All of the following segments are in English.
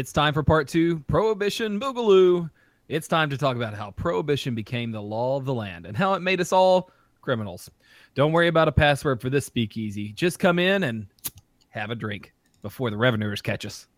It's time for part two, Prohibition Boogaloo. It's time to talk about how Prohibition became the law of the land and how it made us all criminals. Don't worry about a password for this speakeasy. Just come in and have a drink before the revenuers catch us.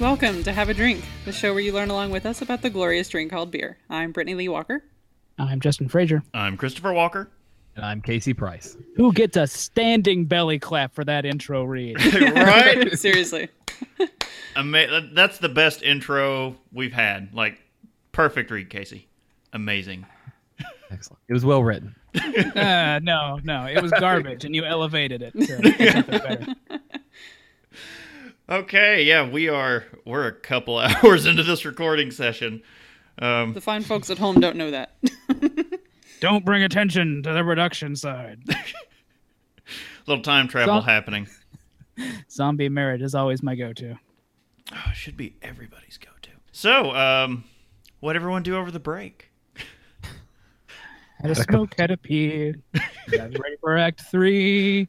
Welcome to Have a Drink, the show where you learn along with us about the glorious drink called beer. I'm Brittany Lee Walker. I'm Justin Frazier. I'm Christopher Walker. And I'm Casey Price. Who gets a standing belly clap for that intro read? Right? Seriously. That's the best intro we've had. Like, perfect read, Casey. Amazing. Excellent. It was well written. No, it was garbage, and you elevated it. So okay, yeah, we're a couple hours into this recording session. The fine folks at home don't know that. Don't bring attention to the production side. Little time travel happening. Zombie marriage is always my go-to. Oh, it should be everybody's go-to. So, what'd everyone do over the break? Had a smoke, had a pee. Ready for Act 3.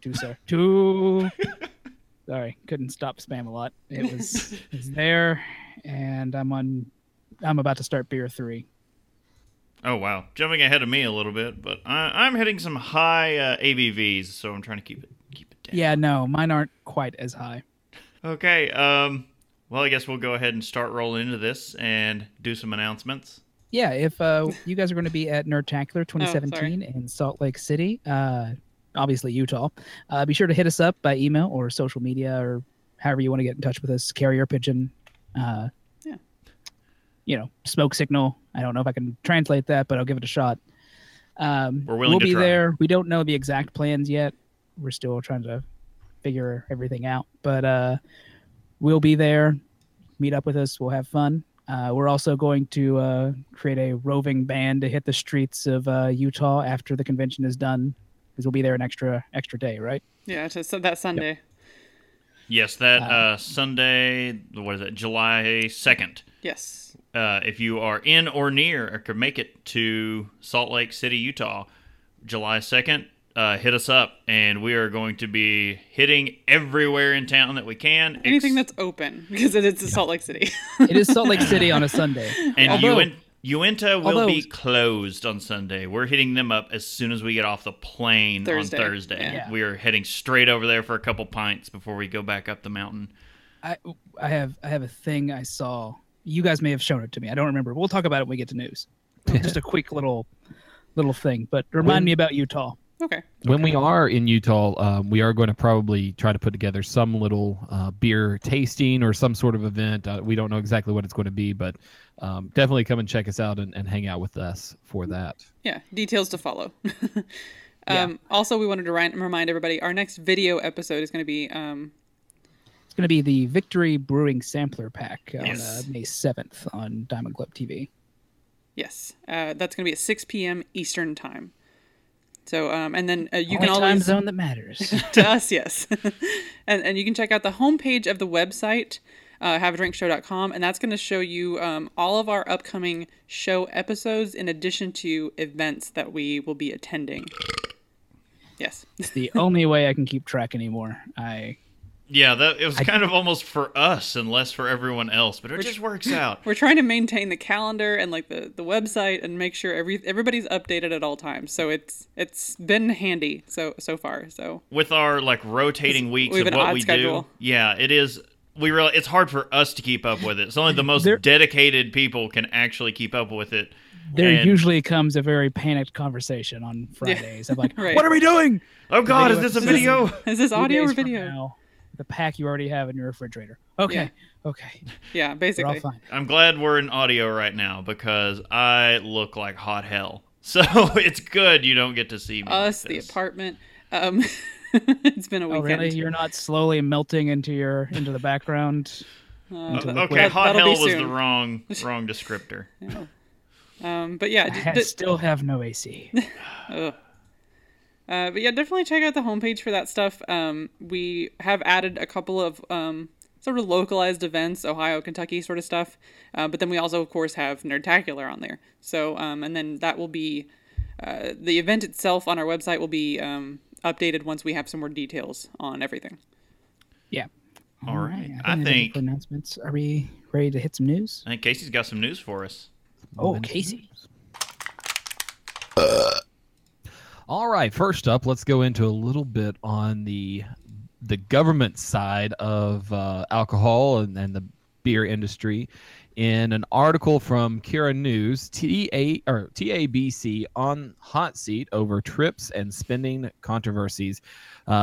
Two, sir. Sorry, couldn't stop spam a lot. It was there, and I'm about to start beer 3. Oh, wow. Jumping ahead of me a little bit, but I'm hitting some high ABVs, so I'm trying to keep it down. Yeah, no, mine aren't quite as high. Okay, well, I guess we'll go ahead and start rolling into this and do some announcements. Yeah, if you guys are going to be at Nerdtacular 2017 in Salt Lake City, obviously Utah. Be sure to hit us up by email or social media or however you want to get in touch with us. Carrier pigeon, smoke signal. I don't know if I can translate that, but I'll give it a shot. We'll be there. We don't know the exact plans yet. We're still trying to figure everything out, but we'll be there. Meet up with us. We'll have fun. We're also going to create a roving band to hit the streets of Utah after the convention is done. Because we'll be there an extra day, right? Yeah, so that Sunday. Yep. Yes, that Sunday, what is it, July 2nd. Yes. If you are in or near or can make it to Salt Lake City, Utah, July 2nd, hit us up. And we are going to be hitting everywhere in town that we can. Anything that's open, because it's Salt Lake City. It is Salt Lake City on a Sunday. And Uinta will be closed on Sunday. We're hitting them up as soon as we get off the plane on Thursday. Yeah. We are heading straight over there for a couple pints before we go back up the mountain. I have a thing I saw. You guys may have shown it to me. I don't remember. We'll talk about it when we get to news. Just a quick little thing. But remind me about Utah. Okay. When we are in Utah, we are going to probably try to put together some little beer tasting or some sort of event. We don't know exactly what it's going to be, but definitely come and check us out and hang out with us for that. Yeah, details to follow. Also, we wanted to remind everybody our next video episode is going to be... it's going to be the Victory Brewing Sampler Pack on May 7th on Diamond Club TV. Yes, that's going to be at 6 p.m. Eastern time. So, and then you can always... time zone that matters. To us, yes. and you can check out the homepage of the website, haveadrinkshow.com, and that's going to show you all of our upcoming show episodes in addition to events that we will be attending. Yes. It's the only way I can keep track anymore. It was kind of almost for us and less for everyone else, but it just works out. We're trying to maintain the calendar and like the website and make sure everybody's updated at all times. So it's been handy so far. So with our rotating weeks of what we do, yeah, it is we realize it's hard for us to keep up with it. It's only the most dedicated people can actually keep up with it. There usually comes a very panicked conversation on Fridays. Yeah. I'm like, right. What are we doing? Oh, God, is this a video? Is this audio or video? Now, the pack you already have in your refrigerator. Okay. Yeah. Okay. Yeah, basically. I'm glad we're in audio right now because I look like hot hell. So it's good you don't get to see me. Us, like the apartment. It's been a weekend. Oh, really? You're not slowly melting into the background? Okay, hot hell was the wrong descriptor. Yeah. But yeah, I still have no AC. But yeah, definitely check out the homepage for that stuff. We have added a couple of sort of localized events, Ohio, Kentucky sort of stuff. But then we also, of course, have Nerdtacular on there. So, and then that will be the event itself on our website will be updated once we have some more details on everything. Yeah. All right. I think announcements. Are we ready to hit some news? I think Casey's got some news for us. Oh, Casey. All right. First up, let's go into a little bit on the government side of alcohol and the beer industry. In an article from Kira News, TABC on hot seat over trips and spending controversies.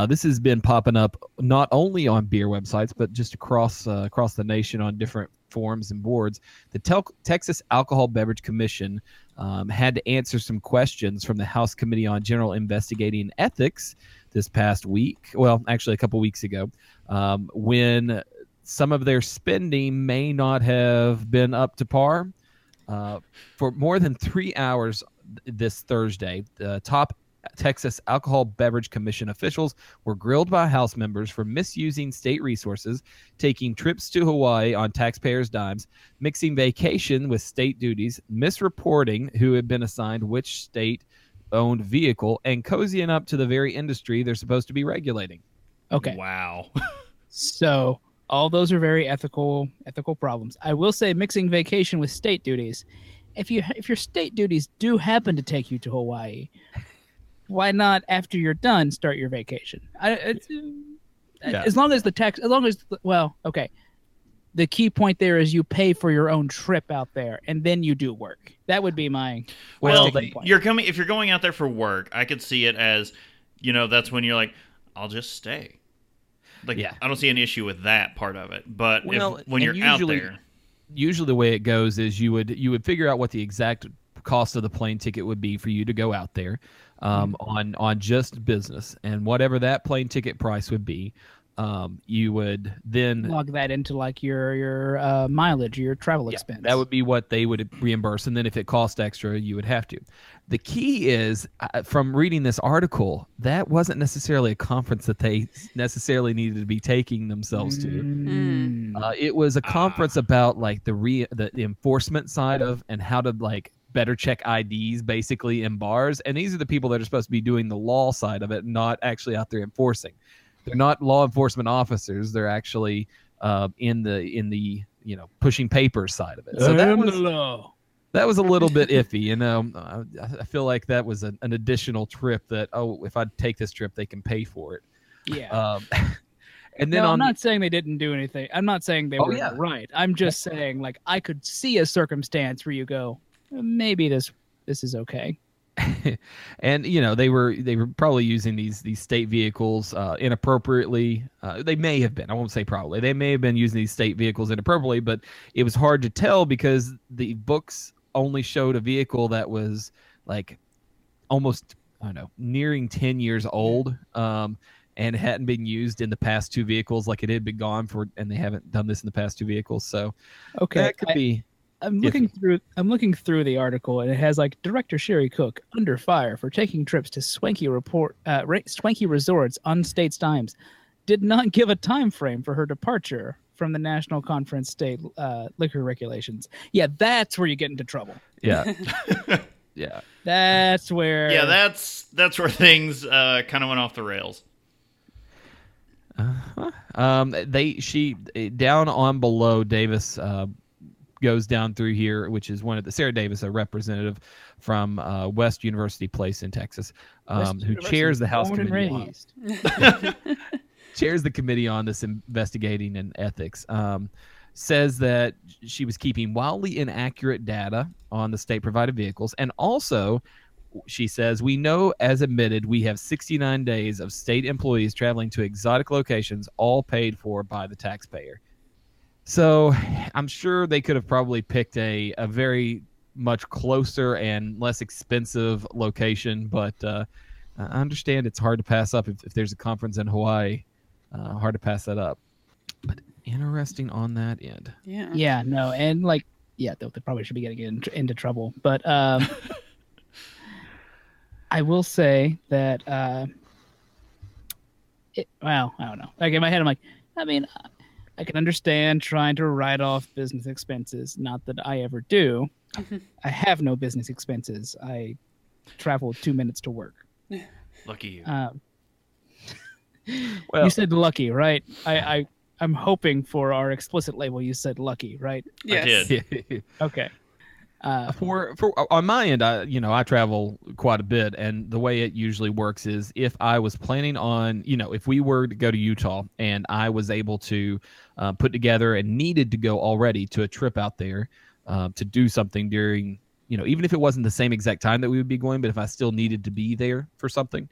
This has been popping up not only on beer websites, but just across the nation on different forums and boards. The Texas Alcohol Beverage Commission had to answer some questions from the House Committee on General Investigating Ethics this past week. Well, actually a couple weeks ago, when some of their spending may not have been up to par. For more than 3 hours this Thursday, the top Texas Alcohol Beverage Commission officials were grilled by House members for misusing state resources, taking trips to Hawaii on taxpayers' dimes, mixing vacation with state duties, misreporting who had been assigned which state-owned vehicle, and cozying up to the very industry they're supposed to be regulating. Okay. Wow. So all those are very ethical problems. I will say mixing vacation with state duties. If your state duties do happen to take you to Hawaii, why not, after you're done, start your vacation? The key point there is you pay for your own trip out there, and then you do work. That would be my sticking point. If you're going out there for work, I could see it as, that's when you're like, I'll just stay. I don't see an issue with that part of it. But when you're out there, usually the way it goes is you would figure out what the exact cost of the plane ticket would be for you to go out there. On just business, and whatever that plane ticket price would be, you would then log that into like your mileage, your travel expense. That would be what they would reimburse, and then if it cost extra, you would have to. The key is, from reading this article, that wasn't necessarily a conference that they necessarily needed to be taking themselves to. Mm. It was a conference about like the enforcement side of and how to like better check IDs basically in bars. And these are the people that are supposed to be doing the law side of it, not actually out there enforcing. They're not law enforcement officers. They're actually in the pushing papers side of it. So that was a little bit iffy. I feel like that was an additional trip that, if I take this trip, they can pay for it. Yeah. I'm not saying they didn't do anything. I'm not saying they were right. I'm just saying like I could see a circumstance where you go, maybe this is okay. And they were probably using these state vehicles inappropriately. They may have been. I won't say probably. They may have been using these state vehicles inappropriately, but it was hard to tell because the books only showed a vehicle that was like almost, I don't know, nearing 10 years old, and hadn't been used in the past two vehicles. Like it had been gone for, and they haven't done this in the past two vehicles. So okay, that could be. I'm looking through the article, and it has like director Sherry Cook under fire for taking trips to swanky resorts on state's dimes. Did not give a time frame for her departure from the National Conference State liquor regulations. Yeah, that's where you get into trouble. Yeah, yeah. That's where. Yeah, that's where things kind of went off the rails. Uh-huh. She down on below Davis. Goes down through here, which is one of the Sarah Davis, a representative from West University Place in Texas, who chairs the House Committee. chairs the committee on this investigating and ethics, says that she was keeping wildly inaccurate data on the state-provided vehicles. And also, she says, we know, as admitted, we have 69 days of state employees traveling to exotic locations, all paid for by the taxpayer. So I'm sure they could have probably picked a very much closer and less expensive location, but I understand it's hard to pass up if there's a conference in Hawaii, hard to pass that up. But interesting on that end. Yeah. Yeah, no, and like, yeah, they probably should be getting into trouble. But I will say that, I don't know. Like in my head, I'm like, I mean, I can understand trying to write off business expenses. Not that I ever do. Mm-hmm. I have no business expenses. I travel 2 minutes to work. Lucky you. Well, you said lucky, right? I'm hoping for our explicit label. You said lucky, right? Yes. I did. Okay. For on my end, I travel quite a bit, and the way it usually works is if I was planning on, if we were to go to Utah and I was able to put together and needed to go already to a trip out there to do something during, even if it wasn't the same exact time that we would be going, but if I still needed to be there for something,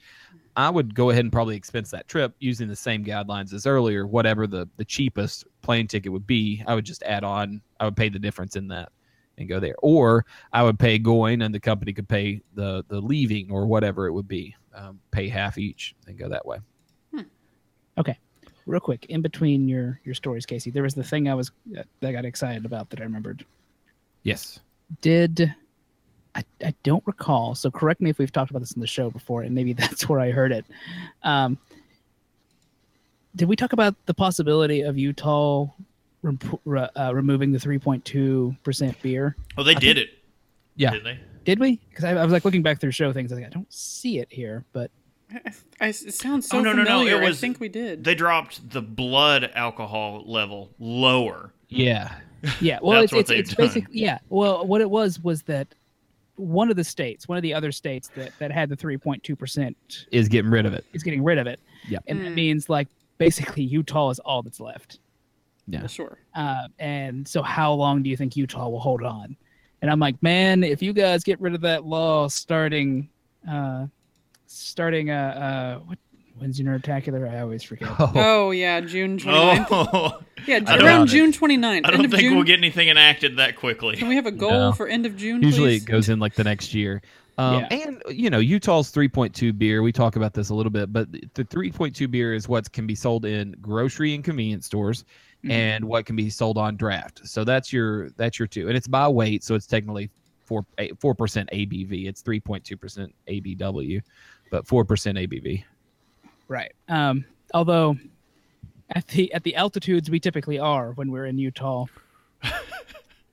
I would go ahead and probably expense that trip using the same guidelines as earlier. Whatever the cheapest plane ticket would be, I would just add on. I would pay the difference in that and go there, or I would pay going and the company could pay the leaving or whatever it would be, pay half each and go that way. Okay, real quick, in between your stories, Casey, there was the thing that I got excited about that I remembered. Yes. I don't recall, so correct me if we've talked about this in the show before, and maybe that's where I heard it. Did we talk about the possibility of Utah removing the 3.2% beer? Oh, they did it. Yeah. Didn't they? Did we? Because I was like looking back through show things. I was like, I don't see it here, but it sounds so familiar. No. I think we did. They dropped the blood alcohol level lower. Yeah. Yeah. Well, it's basically, yeah. Well, what it was that one of the other states that had the 3.2% is getting rid of it. It's getting rid of it. Yeah. And that means like basically Utah is all that's left. Yeah, well, sure. And so how long do you think Utah will hold on? And I'm like, man, if you guys get rid of that law when's your Nerdtacular? I always forget. Oh yeah, June 29th. Oh. Yeah, around June 29th. I don't think June... we'll get anything enacted that quickly. Can we have a goal for end of June, usually, please? It goes in like the next year. And, Utah's 3.2 beer, we talk about this a little bit, but the 3.2 beer is what can be sold in grocery and convenience stores. Mm-hmm. And what can be sold on draft. So that's your two, and it's by weight, so it's technically 4% ABV. It's 3.2% ABW, but 4% ABV. Right. Although at the altitudes we typically are when we're in Utah.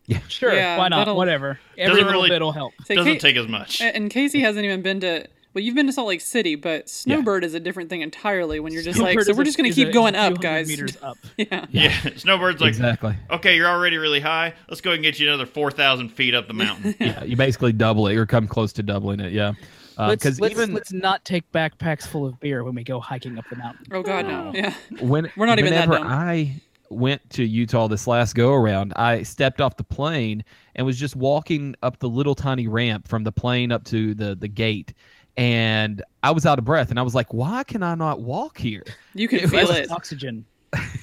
Yeah, sure. Yeah, why not? Whatever. Every little bit will help. Doesn't take as much. And Casey hasn't even been to. Well, you've been to Salt Lake City, but Snowbird is a different thing entirely when you're just Snowbird like, so we're just going to keep going up, guys. Meters up. Yeah. Snowbird's like, exactly. Okay, you're already really high. Let's go ahead and get you another 4,000 feet up the mountain. Yeah, you basically double it or come close to doubling it, yeah. Let's not take backpacks full of beer when we go hiking up the mountain. Oh, God, no. Yeah. We're not even that dumb. I went to Utah this last go around, I stepped off the plane and was just walking up the little tiny ramp from the plane up to the gate. And I was out of breath, and I was like, why can I not walk here? You can feel it. Oxygen.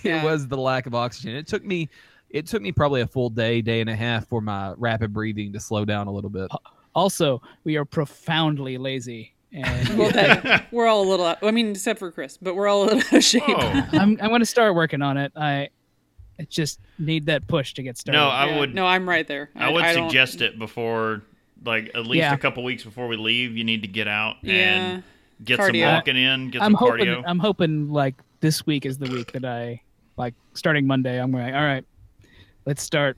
It was the lack of oxygen. It took me probably a full day and a half for my rapid breathing to slow down a little bit. Also, we are profoundly lazy. And we're all a little out. I mean, except for Chris, but we're all a little out of shape. Oh. I'm going to start working on it. I just need that push to get started. No, I would. No, I'm right there. I would suggest it before... Like, at least a couple weeks before we leave, you need to get out and get cardio. Some walking in, get some cardio. I'm hoping, like, this week is the week that I, like, starting Monday, I'm going, all right, let's start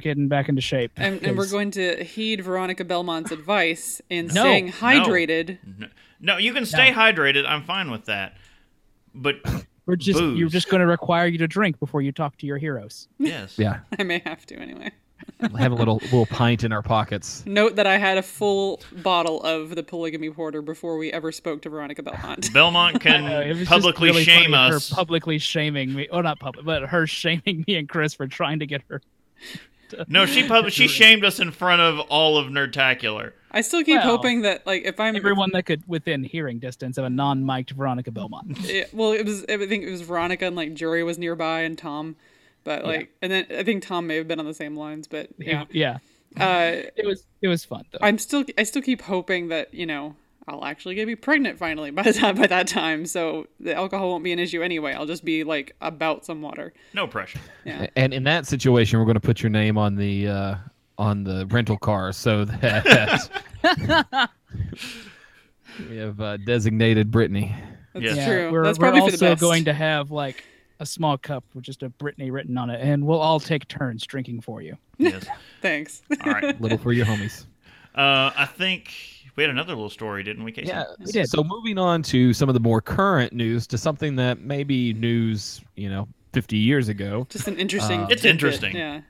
getting back into shape. And we're going to heed Veronica Belmont's advice in staying hydrated. No, you can stay hydrated. I'm fine with that. But... You're just going to require you to drink before you talk to your heroes. Yes. Yeah. I may have to anyway. have a little pint in our pockets. Note that I had a full bottle of the polygamy porter before we ever spoke to Veronica Belmont. Belmont can publicly really shame us. Her publicly shaming me. Oh, not public, but her shaming me and Chris for trying to get her. She shamed us in front of all of Nerdtacular. I still keep hoping that, like, if I'm everyone that could within hearing distance of a non-mic'd Veronica Belmont. I think it was Veronica and like Jerry was nearby and Tom, but and then I think Tom may have been on the same lines, but it was fun though. I still keep hoping that I'll actually get to be pregnant finally by that time, so the alcohol won't be an issue anyway. I'll just be like about some water. No pressure. Yeah. And in that situation, we're going to put your name on the rental car so that we have designated Brittany. That's true. We're also going to have like a small cup with just a Brittany written on it, and we'll all take turns drinking for you. Yes. Thanks. All right, little for your homies. I think. We had another little story, didn't we, Casey? Yeah, we did. So moving on to some of the more current news, to something that may be news, 50 years ago. Just an interesting... it's interesting. Yeah.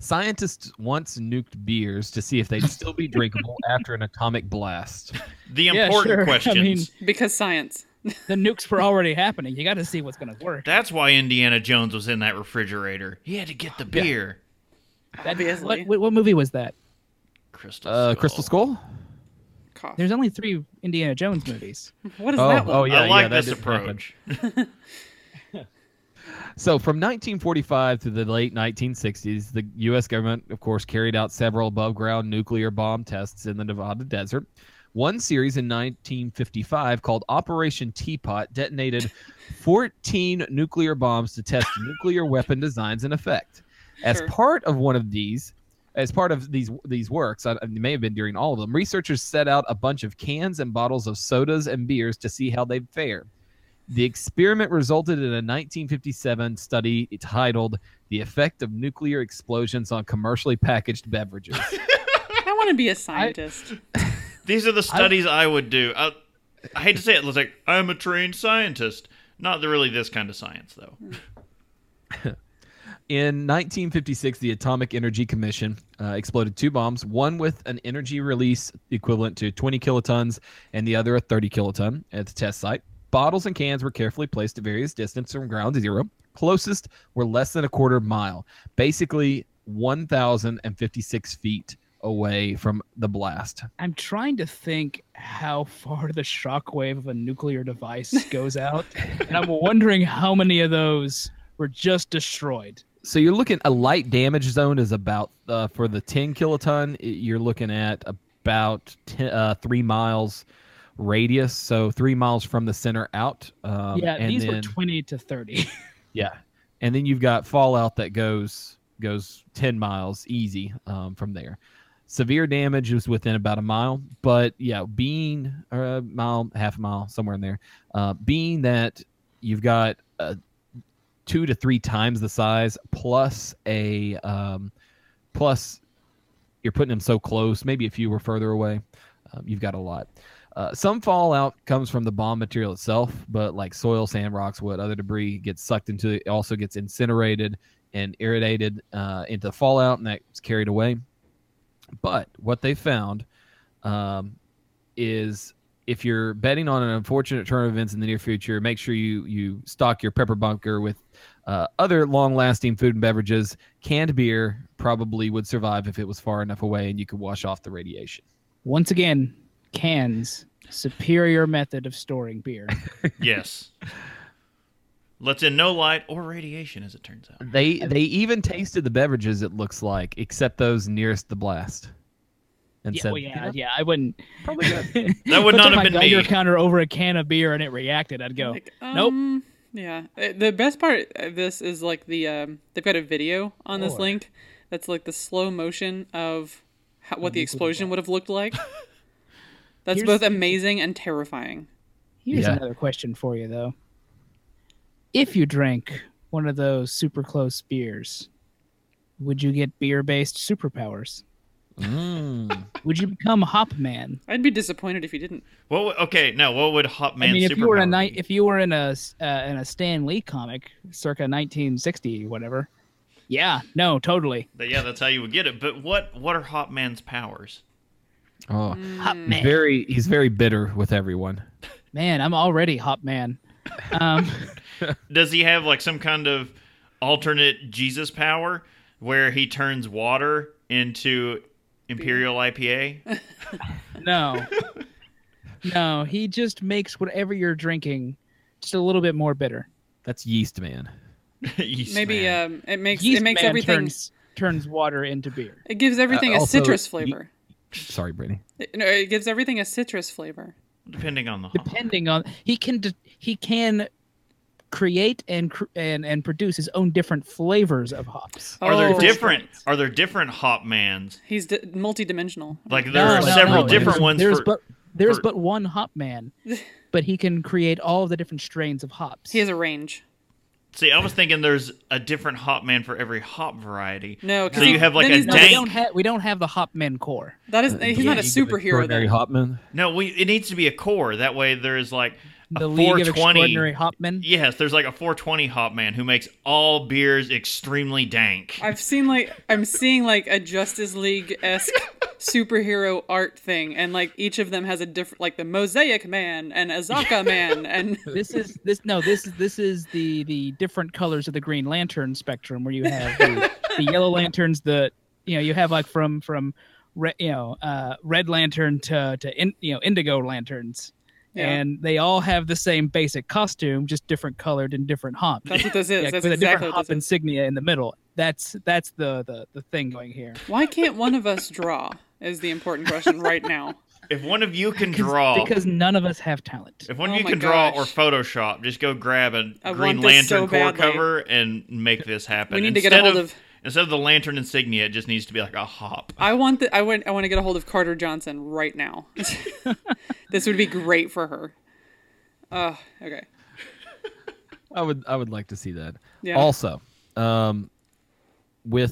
Scientists once nuked beers to see if they'd still be drinkable after an atomic blast. The important questions. I mean, because science. The nukes were already happening. You got to see what's going to work. That's why Indiana Jones was in that refrigerator. He had to get the beer. Obviously. What movie was that? Crystal Skull. Crystal Skull? Cough. There's only 3 Indiana Jones movies. What is that one? Oh, yeah, I like this approach. So from 1945 to the late 1960s, the U.S. government, of course, carried out several above-ground nuclear bomb tests in the Nevada desert. One series in 1955 called Operation Teapot detonated 14 nuclear bombs to test nuclear weapon designs and effect. As part of one of these... As part of these works, it may have been during all of them, researchers set out a bunch of cans and bottles of sodas and beers to see how they'd fare. The experiment resulted in a 1957 study titled The Effect of Nuclear Explosions on Commercially Packaged Beverages. I want to be a scientist. These are the studies I would do. I hate to say it. It's like, I'm a trained scientist. Not really this kind of science, though. In 1956, the Atomic Energy Commission exploded 2 bombs, one with an energy release equivalent to 20 kilotons and the other a 30 kiloton at the test site. Bottles and cans were carefully placed at various distances from ground zero. Closest were less than a quarter mile, basically 1,056 feet away from the blast. I'm trying to think how far the shockwave of a nuclear device goes out, and I'm wondering how many of those were just destroyed. So you're looking, a light damage zone is about, for the 10 kiloton, you're looking at about 3 miles radius, so 3 miles from the center out. And these were 20 to 30. Yeah, and then you've got fallout that goes 10 miles easy from there. Severe damage was within about a mile, but being a mile, half a mile, somewhere in there, being that you've got a 2 to 3 times the size, plus you're putting them so close. Maybe if you were further away, you've got a lot. Some fallout comes from the bomb material itself, but like soil, sand, rocks, wood, other debris gets sucked into it. It also gets incinerated and irradiated into fallout, and that's carried away. But what they found is, if you're betting on an unfortunate turn of events in the near future, make sure you stock your prepper bunker with other long-lasting food and beverages. Canned beer probably would survive if it was far enough away and you could wash off the radiation. Once again, cans, superior method of storing beer. Yes. Let's in no light or radiation, as it turns out. They even tasted the beverages, it looks like, except those nearest the blast. I wouldn't. Probably good. That would not have been me. Your counter over a can of beer and it reacted. I'd go, nope. Yeah. The best part of this is like they've got a video on this link that's like the slow motion of what the explosion would have looked like. That's both amazing and terrifying. Here's another question for you though. If you drank one of those super close beers, would you get beer-based superpowers? Would you become Hop Man? I'd be disappointed if you didn't. What would Hop Man? I mean, if you were in a Stan Lee comic, circa 1960, whatever, Yeah, no, totally. But yeah, that's how you would get it. But what are Hop Man's powers? Oh, Hop Man. He's very bitter with everyone. Man, I'm already Hop Man. Does he have like some kind of alternate Jesus power where he turns water into Imperial IPA? No. No, he just makes whatever you're drinking just a little bit more bitter. That's Yeast Man. Yeast Man. It makes everything turns water into beer. It gives everything a citrus flavor. Sorry, Brittany. It gives everything a citrus flavor. Depending on he can create and produce his own different flavors of hops. Are there different Hop Mans? He's multidimensional. Like there are several different ones. There's but one Hop Man, but he can create all of the different strains of hops. He has a range. See, I was thinking there's a different Hop Man for every hop variety. No, so you have like a dank. We don't have the Hop Man core. That is, he's not a superhero. Then. Hop Man. No, it needs to be a core. That way, there is like a the 420. League of Extraordinary Hop Men. Yes, there's like a 420 Hop Man who makes all beers extremely dank. I'm seeing a Justice League-esque superhero art thing, and like each of them has a different, like the Mosaic Man and Azaka Man, and this is the different colors of the Green Lantern spectrum, where you have the yellow lanterns, you have like from Red Lantern to Indigo Lanterns. Yeah. And they all have the same basic costume, just different colored and different hops. That's what this is. Yeah, that's with exactly a different hop insignia in the middle. That's the thing going here. Why can't one of us draw is the important question right now. If one of you can draw. Because none of us have talent. If one of you can draw or Photoshop, just go grab a Green Lantern core cover and make this happen. We need to get a hold of... Instead of the lantern insignia, it just needs to be like a hop. I want to get a hold of Carter Johnson right now. This would be great for her. Okay. I would like to see that. Yeah. Also, with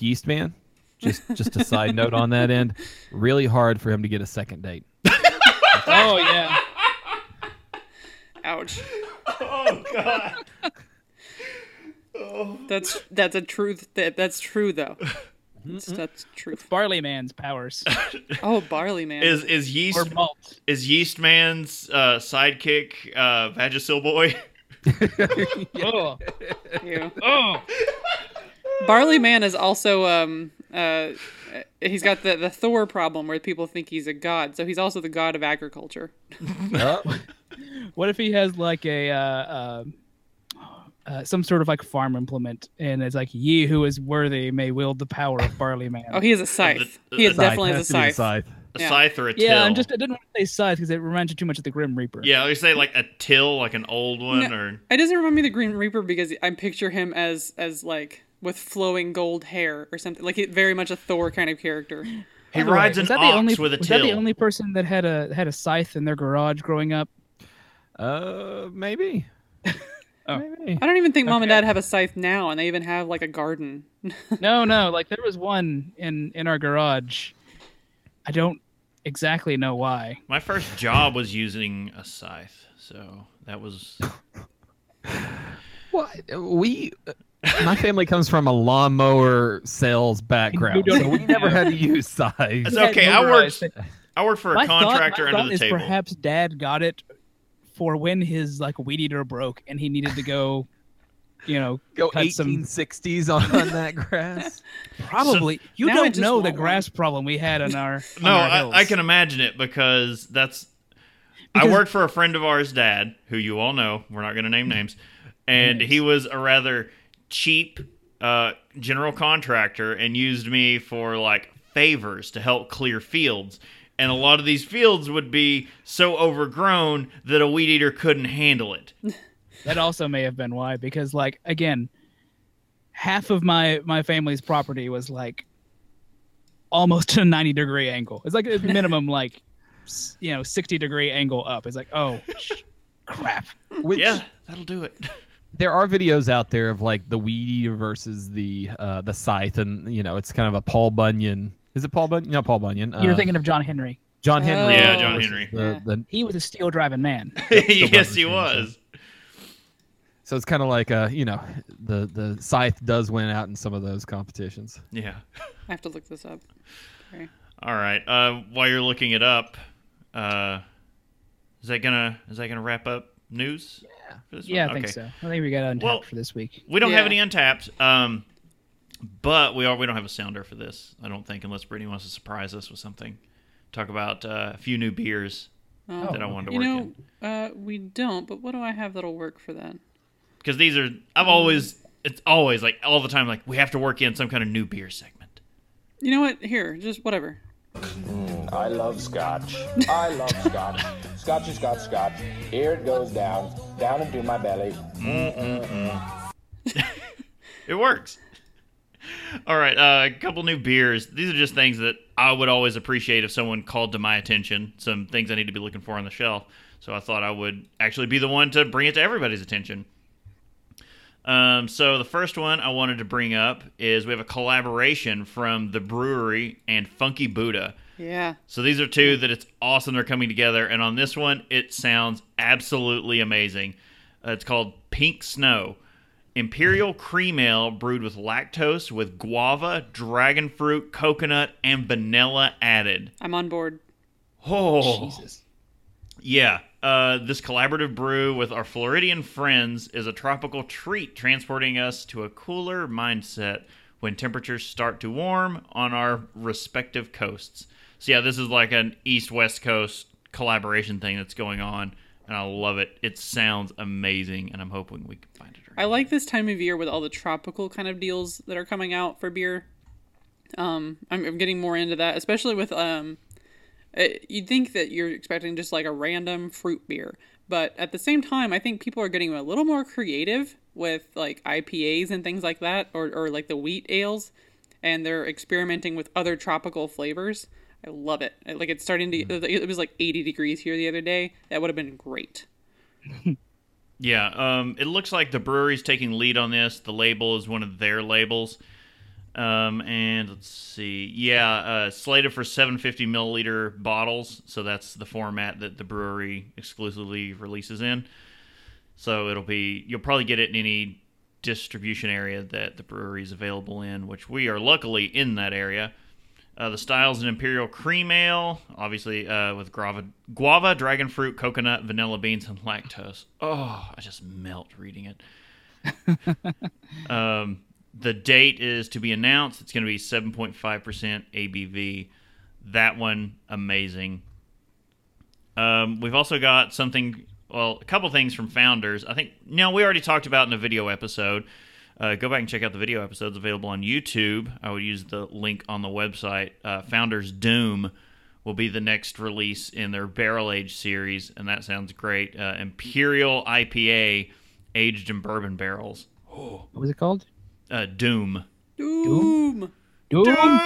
Yeast Man, just a side note on that end, really hard for him to get a second date. Oh yeah. Ouch. Oh God. That's a truth. That's true though. That's true. Barley Man's powers. Oh, Barley Man is yeast or malt. Is Yeast Man's sidekick Vagisil Boy? Oh, yeah. Oh. Barley Man is also he's got the Thor problem where people think he's a god, so he's also the god of agriculture. What if he has like a some sort of like farm implement, and it's like, ye who is worthy may wield the power of Barley Man. Oh, he is a scythe. He definitely has a scythe. Yeah. A scythe or a till. Yeah, I didn't want to say scythe because it reminds you too much of the Grim Reaper. Yeah, I would say like a till, like an old one, or it doesn't remind me of the Grim Reaper because I picture him as like with flowing gold hair or something. Like very much a Thor kind of character. He rides an ox with a till. Was that the only person that had a scythe in their garage growing up? Maybe. Oh. I don't even think Mom and Dad have a scythe now, and they even have like a garden. No, like there was one in our garage. I don't exactly know why. My first job was using a scythe, so that was. Well, my family comes from a lawnmower sales background. So we never had to use scythes. It's okay. I worked for a contractor under the table. Perhaps Dad got it for when his like weed eater broke and he needed to go, go 1860s on that grass. Probably. So you don't know the grass problem we had on our hills. No, I can imagine it because I worked for a friend of ours, Dad, who you all know. We're not going to name names. And he was a rather cheap general contractor and used me for like favors to help clear fields. And a lot of these fields would be so overgrown that a weed eater couldn't handle it. That also may have been why, because, like, again, half of my family's property was, like, almost a 90-degree angle. It's, like, a minimum, like, 60-degree angle up. It's like, oh, crap. Which, yeah, that'll do it. There are videos out there of, like, the weed eater versus the scythe, and, it's kind of a Paul Bunyan... Is it Paul Bunyan? No, Paul Bunyan. You're thinking of John Henry. John Henry. Oh. Yeah, John Henry. He was a steel-driving man. Yes, he was. So it's kind of like, you know, the scythe does win out in some of those competitions. Yeah. I have to look this up. Okay. All right. While you're looking it up, is that gonna wrap up news? Yeah. For this one? I think so. I think we got Untapped for this week. We don't have any Untapped, but we don't have a sounder for this. I don't think, unless Brittany wants to surprise us with something. Talk about a few new beers that I wanted to work in. We don't. But what do I have that'll work for that? Because these are, it's always like all the time, like we have to work in some kind of new beer segment. You know what? Here, just whatever. I love scotch. I love scotch. Scotch is scotch, scotch. Here it goes down, down into my belly. It works. All right, a couple new beers. These are just things that I would always appreciate if someone called to my attention, some things I need to be looking for on the shelf. So I thought I would actually be the one to bring it to everybody's attention. So the first one I wanted to bring up is we have a collaboration from The Brewery and Funky Buddha. Yeah. So these are two that it's awesome they're coming together. And on this one, it sounds absolutely amazing. It's called Pink Snow. Imperial cream ale brewed with lactose with guava, dragon fruit, coconut, and vanilla added. I'm on board. Oh. Jesus. Yeah. This collaborative brew with our Floridian friends is a tropical treat, transporting us to a cooler mindset when temperatures start to warm on our respective coasts. So yeah, this is like an East-West Coast collaboration thing that's going on, and I love it. It sounds amazing, and I'm hoping we can find it. I like this time of year with all the tropical kind of deals that are coming out for beer. I'm getting more into that, especially with... you'd think that you're expecting just like a random fruit beer, but at the same time, I think people are getting a little more creative with like IPAs and things like that, or like the wheat ales, and they're experimenting with other tropical flavors. I love it. Like it's starting to, it was like 80 degrees here the other day. That would have been great. Yeah. It looks like the brewery's taking lead on this. The label is one of their labels. And let's see. Yeah, slated for 750 milliliter bottles. So that's the format that the brewery exclusively releases in. So it'll be, you'll probably get it in any distribution area that the brewery is available in, which we are luckily in that area. The style's an imperial cream ale, obviously, with guava, dragon fruit, coconut, vanilla beans, and lactose. Oh, I just melt reading it. The date is to be announced. It's going to be 7.5% ABV. That one, amazing. We've also got something, well, a couple things from Founders. I think, no, we already talked about in a video episode. Go back and check out the video episodes available on YouTube. I would use the link on the website. Founders Doom will be the next release in their Barrel Age series, and that sounds great. Imperial IPA aged in bourbon barrels. Oh. What was it called? Doom. Doom. Doom. Doom.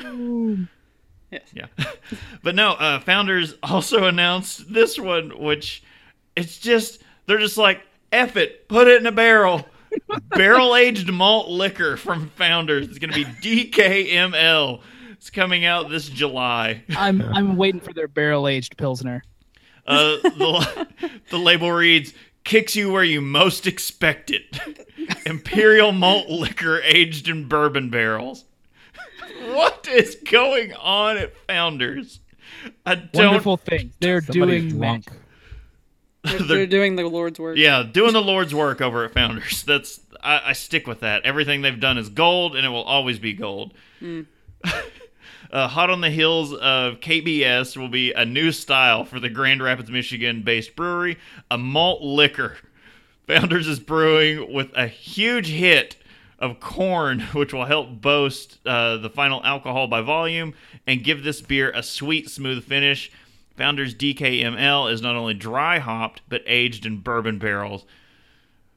Doom. Yes. Yeah. But no, Founders also announced this one, which it's just, they're just like, F it, put it in a barrel. Barrel-aged malt liquor from Founders. It's going to be DKML. It's coming out this July. I'm waiting for their barrel-aged Pilsner. The label reads, kicks you where you most expect it. Imperial malt liquor aged in bourbon barrels. What is going on at Founders? Wonderful thing. They're doing magic. They're doing the Lord's work. Yeah, doing the Lord's work over at Founders. That's I stick with that. Everything they've done is gold, and it will always be gold. Mm. Hot on the heels of KBS will be a new style for the Grand Rapids, Michigan-based brewery, a malt liquor. Founders is brewing with a huge hit of corn, which will help boast the final alcohol by volume and give this beer a sweet, smooth finish. Founders DKML is not only dry hopped, but aged in bourbon barrels.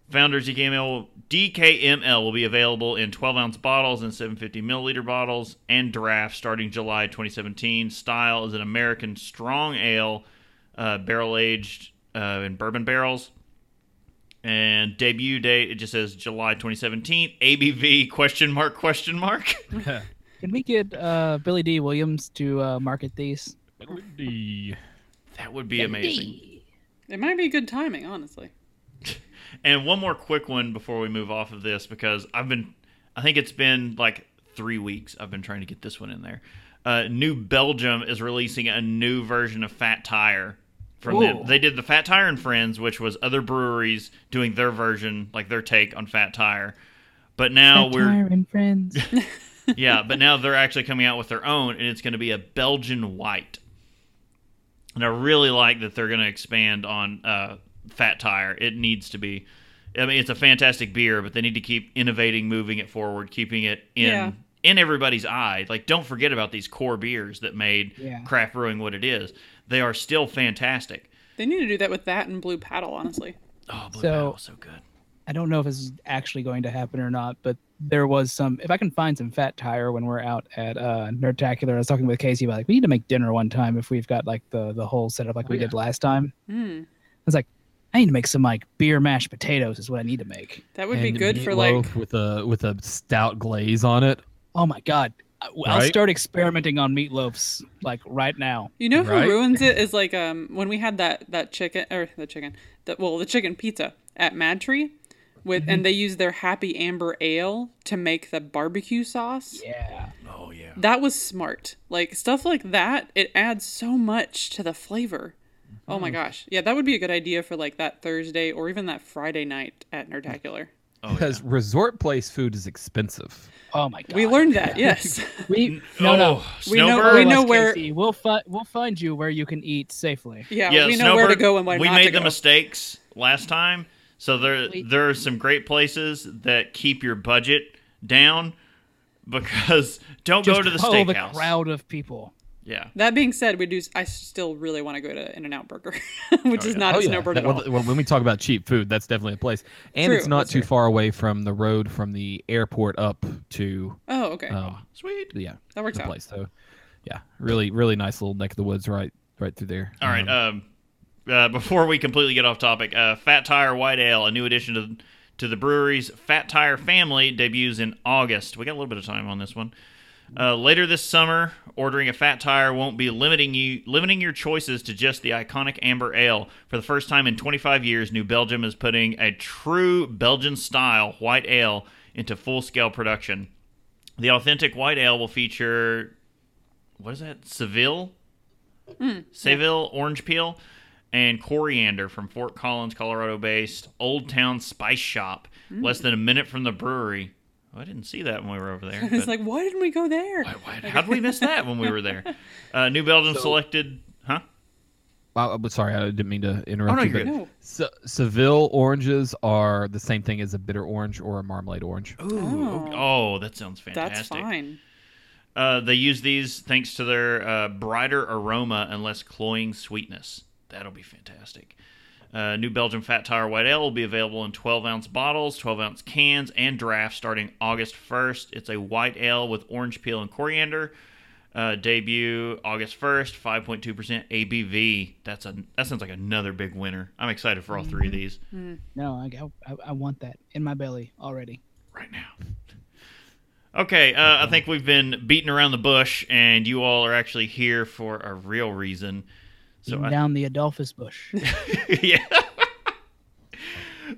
Founders DKML will be available in 12-ounce bottles and 750-milliliter bottles and drafts starting July 2017. Style is an American strong ale, barrel-aged in bourbon barrels. And debut date, it just says July 2017. ABV, ? Can we get Billy D. Williams to market these? That would be amazing. It might be good timing, honestly. And one more quick one before we move off of this, because I think it's been like 3 weeks I've been trying to get this one in there. New Belgium is releasing a new version of Fat Tire from them. They did the Fat Tire and Friends, which was other breweries doing their version, like their take on Fat Tire. But now Fat Tire and Friends. Yeah, but now they're actually coming out with their own, and it's going to be a Belgian white. And I really like that they're going to expand on Fat Tire. It needs to be. I mean, it's a fantastic beer, but they need to keep innovating, moving it forward, keeping it in everybody's eye. Like, don't forget about these core beers that made craft brewing what it is. They are still fantastic. They need to do that with that and Blue Paddle, honestly. Oh, Blue Paddle, so good. I don't know if this is actually going to happen or not, but there was some. If I can find some Fat Tire when we're out at Nerdtacular, I was talking with Casey about like we need to make dinner one time if we've got like the whole setup like we did last time. Mm. I was like, I need to make some like beer mashed potatoes is what I need to make. That would be good for like with a stout glaze on it. Oh my god! I'll start experimenting on meatloafs like right now. You know who ruins it is like when we had the chicken pizza at Mad Tree with and they used their Happy Amber Ale to make the barbecue sauce. Yeah. Oh yeah. That was smart. Like stuff like that, it adds so much to the flavor. Oh my gosh. Yeah, that would be a good idea for like that Thursday or even that Friday night at Nerdtacular. Oh, because resort place food is expensive. Oh my god. We learned that, yes. We know where Casey, we'll find you where you can eat safely. Yeah, we know where to go and where not to go. We made the mistakes last time. So there are some great places that keep your budget down because go to the steakhouse. The crowd of people. Yeah. That being said, I still really want to go to In-N-Out Burger, which is not a snowbird at all. Well, when we talk about cheap food, that's definitely a place. And it's not too far away from the road from the airport up to... Oh, okay. Sweet. Yeah. That works out. Place. So, yeah. Really, really nice little neck of the woods right through there. All right. Before we completely get off topic, Fat Tire White Ale, a new addition to the brewery's Fat Tire family, debuts in August. We got a little bit of time on this one. Later this summer, ordering a Fat Tire won't be limiting your choices to just the iconic amber ale. For the first time in 25 years, New Belgium is putting a true Belgian-style white ale into full-scale production. The authentic white ale will feature, what is that, Seville orange peel, and coriander from Fort Collins, Colorado-based Old Town Spice Shop, less than a minute from the brewery. Well, I didn't see that when we were over there. It's like, why didn't we go there? How did we miss that when we were there? New Belgium selected... Huh? Sorry, I didn't mean to interrupt you. But Seville oranges are the same thing as a bitter orange or a marmalade orange. Ooh. Oh, that sounds fantastic. That's fine. They use these thanks to their brighter aroma and less cloying sweetness. That'll be fantastic. New Belgium Fat Tire White Ale will be available in 12-ounce bottles, 12-ounce cans, and drafts starting August 1st. It's a white ale with orange peel and coriander. Debut August 1st, 5.2% ABV. That sounds like another big winner. I'm excited for all three of these. No, I want that in my belly already. Right now. Okay, I think we've been beating around the bush, and you all are actually here for a real reason. So down the Adolphus Bush. Yeah.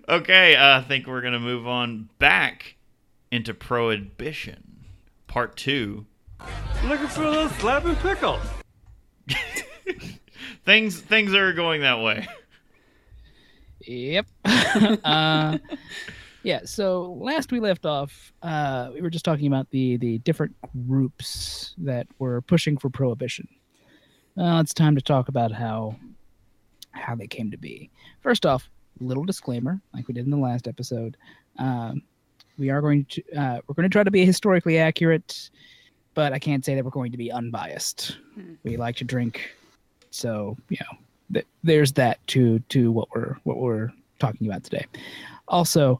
Okay, I think we're going to move on back into Prohibition, Part 2. Looking for a little slab and pickle. Things are going that way. Yep. Yeah, so last we left off, we were just talking about the different groups that were pushing for Prohibition. It's time to talk about how they came to be. First off, little disclaimer, like we did in the last episode, we're going to try to be historically accurate, but I can't say that we're going to be unbiased. We like to drink, so you know, there's that to what we're talking about today. Also,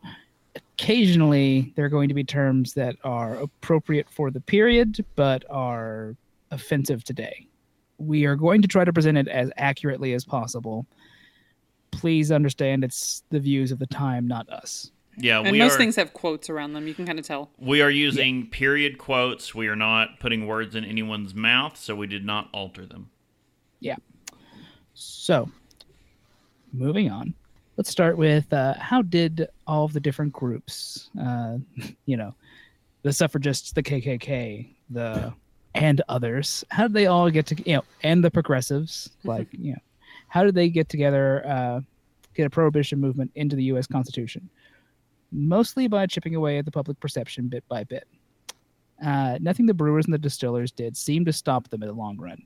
occasionally there are going to be terms that are appropriate for the period, but are offensive today. We are going to try to present it as accurately as possible. Please understand it's the views of the time, not us. Yeah, and most things have quotes around them. You can kind of tell. We are using period quotes. We are not putting words in anyone's mouth, so we did not alter them. Yeah. So moving on, let's start with how did all of the different groups, the suffragists, the KKK, and others, how did they all get to, and the progressives, how did they get together, get a prohibition movement into the U.S. Constitution? Mostly by chipping away at the public perception bit by bit. Nothing the brewers and the distillers did seemed to stop them in the long run.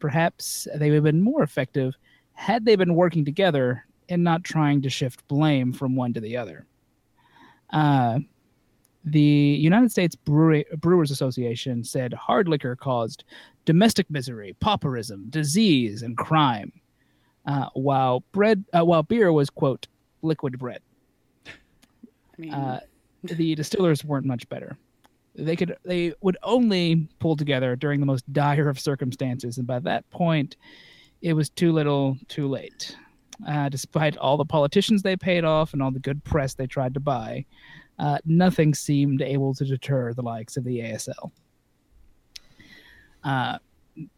Perhaps they would have been more effective had they been working together and not trying to shift blame from one to the other. The United States Brewers Association said hard liquor caused domestic misery, pauperism, disease, and crime, while beer was, quote, liquid bread. The distillers weren't much better. They would only pull together during the most dire of circumstances, and by that point, it was too little, too late. Despite all the politicians they paid off and all the good press they tried to buy, nothing seemed able to deter the likes of the ASL.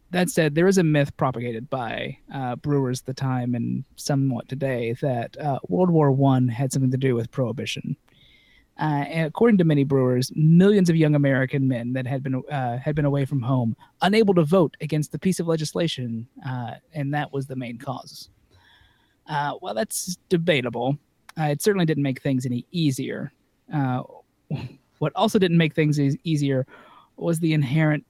That said, there is a myth propagated by brewers at the time and somewhat today that World War I had something to do with Prohibition. And according to many brewers, millions of young American men that had been away from home, unable to vote against the piece of legislation, and that was the main cause. Well, that's debatable. It certainly didn't make things any easier. What also didn't make things easier was the inherent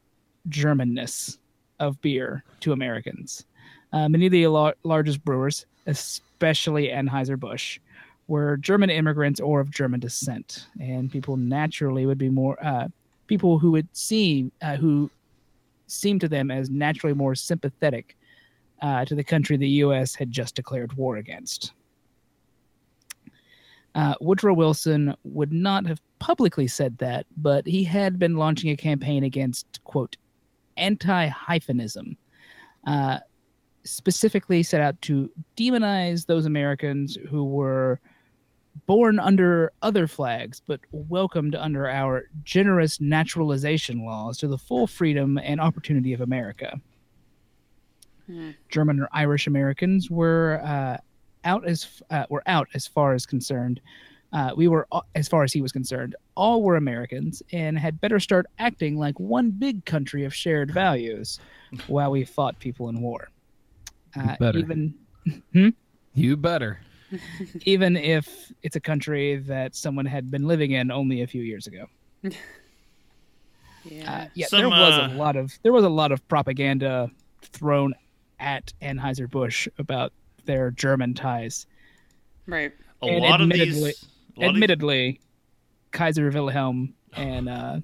Germanness of beer to Americans. Many of the largest brewers, especially Anheuser-Busch, were German immigrants or of German descent, and people naturally would be more people who would seem who seemed to them as naturally more sympathetic to the country the U.S. had just declared war against. Woodrow Wilson would not have publicly said that, but he had been launching a campaign against, quote, anti-hyphenism. Specifically set out to demonize those Americans who were born under other flags but welcomed under our generous naturalization laws to the full freedom and opportunity of America. German or Irish Americans as far as he was concerned, all were Americans and had better start acting like one big country of shared values while we fought people in war. You better. Even if it's a country that someone had been living in only a few years ago. There was a lot of propaganda thrown at Anheuser-Busch about their German ties. Right. Admittedly, Kaiser Wilhelm and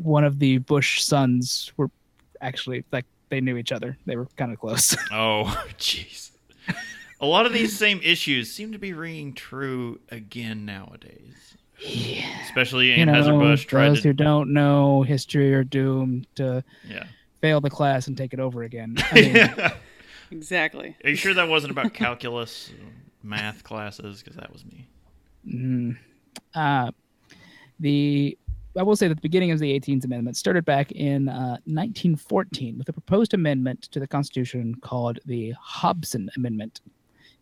one of the Bush sons were actually like. They knew each other. They were kind of close. Oh, jeez. A lot of these same issues seem to be ringing true again nowadays. Yeah. Especially Anheuser-Busch tried to... who don't know history are doomed to fail the class and take it over again. I mean... yeah. Exactly. Are you sure that wasn't about calculus, math classes? Because that was me. I will say that the beginning of the 18th Amendment started back in 1914 with a proposed amendment to the Constitution called the Hobson Amendment.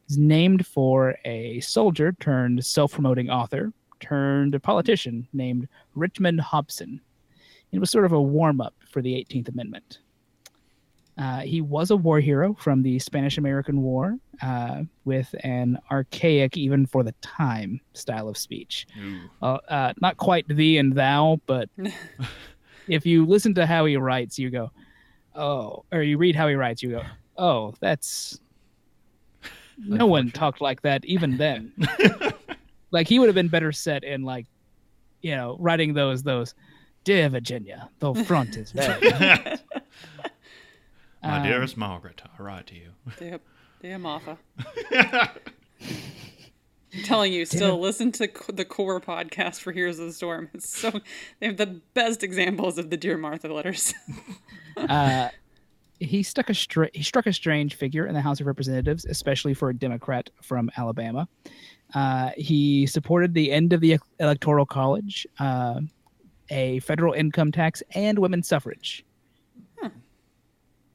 It's named for a soldier turned self-promoting author turned a politician named Richmond Hobson. It was sort of a warm-up for the 18th Amendment. He was a war hero from the Spanish-American War with an archaic, even for the time, style of speech. Not quite thee and thou, but if you listen to how he writes, you go, oh, or you read how he writes, you go, oh, that's... No one talked like that even then. Like, he would have been better set in, like, writing those, dear Virginia, the front is bad. My dearest Margaret, I write to you. Dear Martha. I'm telling you, listen to the Core podcast for Heroes of the Storm. It's they have the best examples of the Dear Martha letters. He struck a strange figure in the House of Representatives, especially for a Democrat from Alabama. He supported the end of the Electoral College, a federal income tax, and women's suffrage.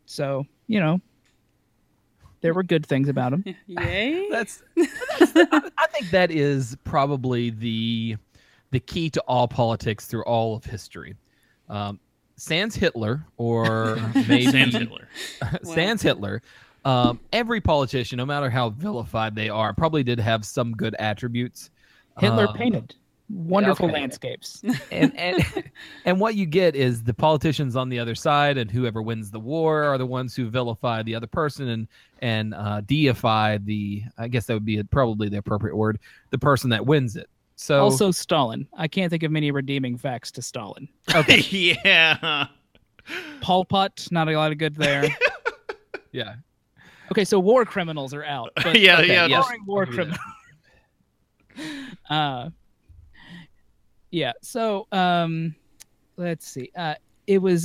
So, There were good things about them. Yay! I think that is probably the key to all politics through all of history. Sans Hitler, or maybe Sans Hitler. Every politician, no matter how vilified they are, probably did have some good attributes. Hitler painted wonderful landscapes. And what you get is the politicians on the other side, and whoever wins the war are the ones who vilify the other person and deify the, I guess that would be probably the appropriate word, the person that wins it. So also Stalin. I can't think of many redeeming facts to Stalin. Okay. Yeah. Pol Pot, not a lot of good there. Yeah. Okay, so war criminals are out. But, war criminals. Let's see. It was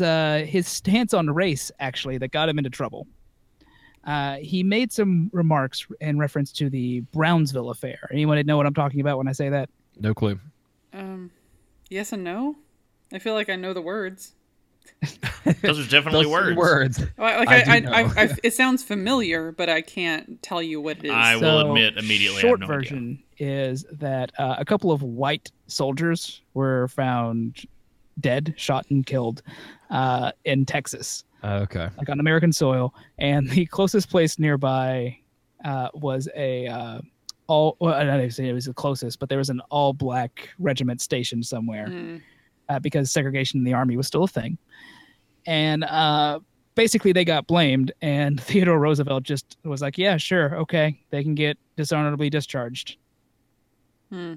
his stance on race, actually, that got him into trouble. He made some remarks in reference to the Brownsville affair. Anyone know what I'm talking about when I say that? No clue. Yes and no. I feel like I know the words. Those are definitely words. Like I it sounds familiar, but I can't tell you what it is. I will admit immediately. Short I have no version idea. Is that a couple of white soldiers were found dead, shot, and killed in Texas. Okay, like on American soil, and the closest place nearby was a all. Well, I don't say it was the closest, but there was an all-black regiment stationed somewhere. Mm. Because segregation in the army was still a thing. And basically they got blamed, and Theodore Roosevelt just was like, yeah, sure, okay, they can get dishonorably discharged. Hmm.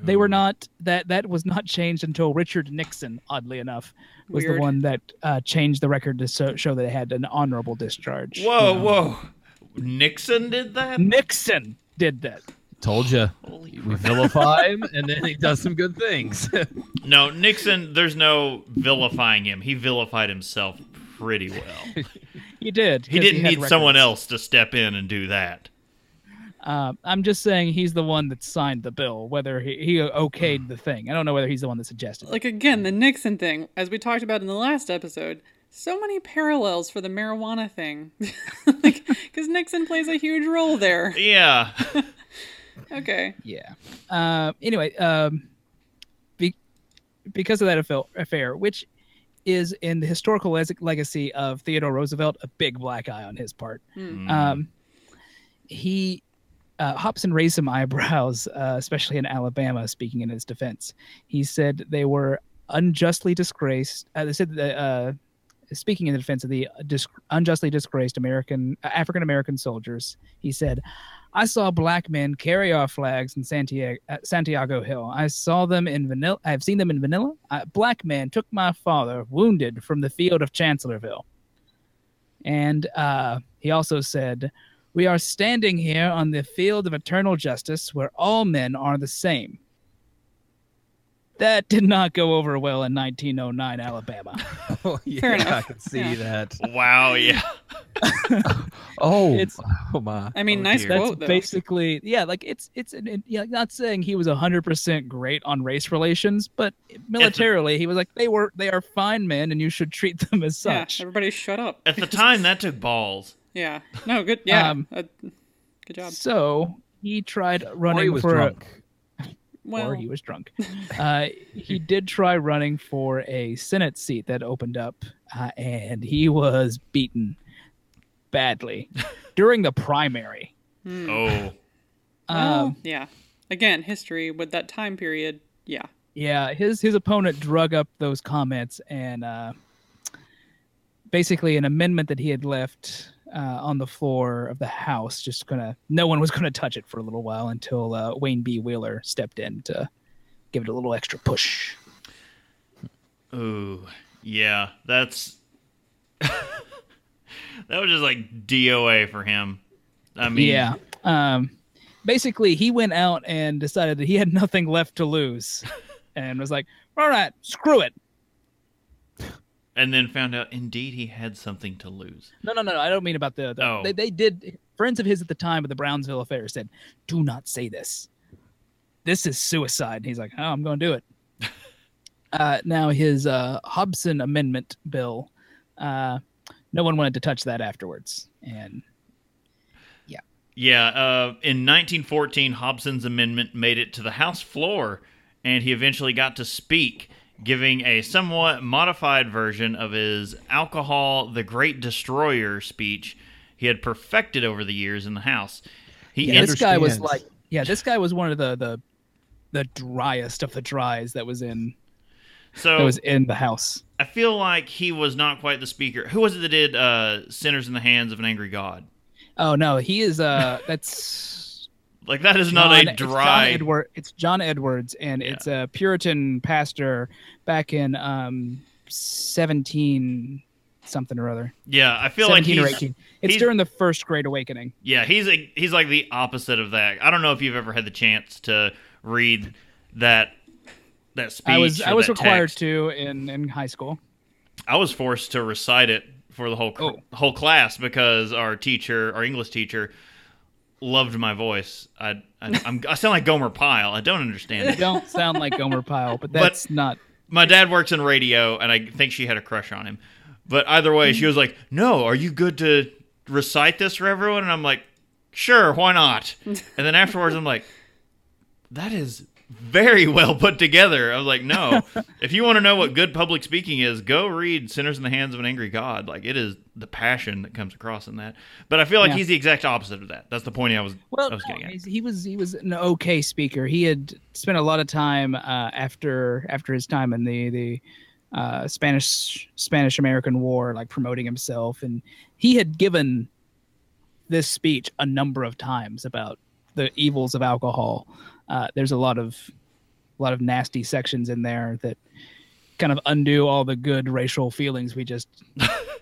They were not, that was not changed until Richard Nixon, oddly enough, was the one that changed the record to show that it had an honorable discharge. Whoa, whoa. Nixon did that? Nixon did that. Told you. We vilify him, and then he does some good things. No, Nixon, there's no vilifying him. He vilified himself pretty well. He did. He didn't need someone else to step in and do that. I'm just saying he's the one that signed the bill, whether he okayed the thing. I don't know whether he's the one that suggested it. Like, again, the Nixon thing, as we talked about in the last episode, so many parallels for the marijuana thing. Because Nixon plays a huge role there. Yeah. Okay. Yeah. Anyway, because of that affair, which is in the historical legacy of Theodore Roosevelt, a big black eye on his part. Mm. Hobson raised some eyebrows, especially in Alabama, speaking in his defense. He said they were unjustly disgraced. They said that, speaking in the defense of the unjustly disgraced African-American soldiers, he said, I saw black men carry our flags in Santiago Hill. I saw them in Vanilla. I've seen them in Vanilla. Black man took my father wounded from the field of Chancellorsville. And he also said, we are standing here on the field of eternal justice where all men are the same. That did not go over well in 1909 Alabama. Oh, yeah, fair enough. I can see that. Wow, yeah. Oh my. I mean, nice quote, though. Basically, yeah, like it's not saying he was 100% great on race relations, but militarily he was like they are fine men and you should treat them as such. Yeah, everybody shut up. At the time that took balls. Yeah. No, good. Yeah. Good job. So, he tried running he was drunk. He did try running for a Senate seat that opened up, and he was beaten badly during the primary. Mm. Oh. Yeah. Again, history with that time period, yeah. Yeah, his opponent drug up those comments, and basically an amendment that he had left on the floor of the House, no one was gonna touch it for a little while until Wayne B. Wheeler stepped in to give it a little extra push. Ooh, yeah, that was just like DOA for him. I mean, yeah. Basically, he went out and decided that he had nothing left to lose, and was like, "All right, screw it." And then found out, indeed, he had something to lose. No. I don't mean about the... They did... Friends of his at the time of the Brownsville affair said, do not say this. This is suicide. And he's like, I'm going to do it. Now, his Hobson Amendment bill, no one wanted to touch that afterwards. And Yeah, in 1914, Hobson's Amendment made it to the House floor, and he eventually got to speak, giving a somewhat modified version of his Alcohol, the Great Destroyer speech he had perfected over the years in the House. This guy was one of the driest of the dries that was in the House. I feel like he was not quite the speaker. Who was it that did Sinners in the Hands of an Angry God? Oh no, he is that's like that is John, not a dry. It's John Edwards, and it's a Puritan pastor back in 17 something or other. Yeah, I feel like he's during the First Great Awakening. Yeah, he's like the opposite of that. I don't know if you've ever had the chance to read that speech. I was required to in high school. I was forced to recite it for the whole class because our English teacher, loved my voice. I sound like Gomer Pyle. I don't understand it. You don't sound like Gomer Pyle, but that's not. My dad works in radio, and I think she had a crush on him. But either way, she was like, "No, are you good to recite this for everyone?" And I'm like, "Sure, why not?" And then afterwards, I'm like, "That is very well put together." I was like, no. If you want to know what good public speaking is, go read Sinners in the Hands of an Angry God. Like, it is the passion that comes across in that. But I feel like he's the exact opposite of that. That's the point I was getting at. He was an okay speaker. He had spent a lot of time after his time in the Spanish-American War, like promoting himself. And he had given this speech a number of times about the evils of alcohol. There's a lot of nasty sections in there that kind of undo all the good racial feelings we just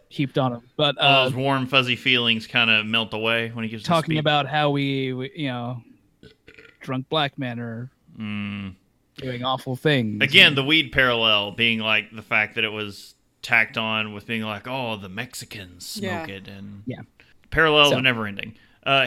heaped on them. But all those warm, fuzzy feelings kind of melt away when he gives talking about how we drunk black men are doing awful things. Again, the weed parallel being like the fact that it was tacked on with being like, oh, the Mexicans smoke it, and parallels are never ending.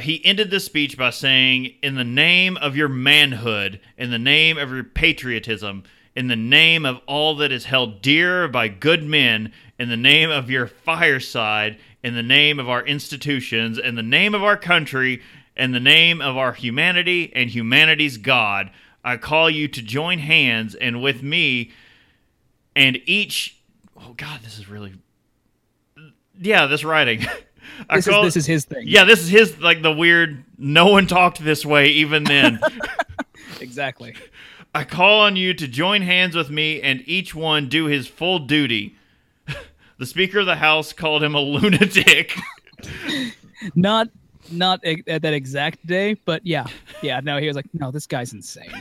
He ended this speech by saying, "In the name of your manhood, in the name of your patriotism, in the name of all that is held dear by good men, in the name of your fireside, in the name of our institutions, in the name of our country, in the name of our humanity and humanity's God, I call you to join hands and with me and each..." Oh, God, this is really... Yeah, this writing... This is his thing. Yeah, this is his, like, the weird, no one talked this way even then. Exactly. "I call on you to join hands with me and each one do his full duty." The Speaker of the House called him a lunatic. Not at that exact day, but yeah. Yeah, no, he was like, no, this guy's insane.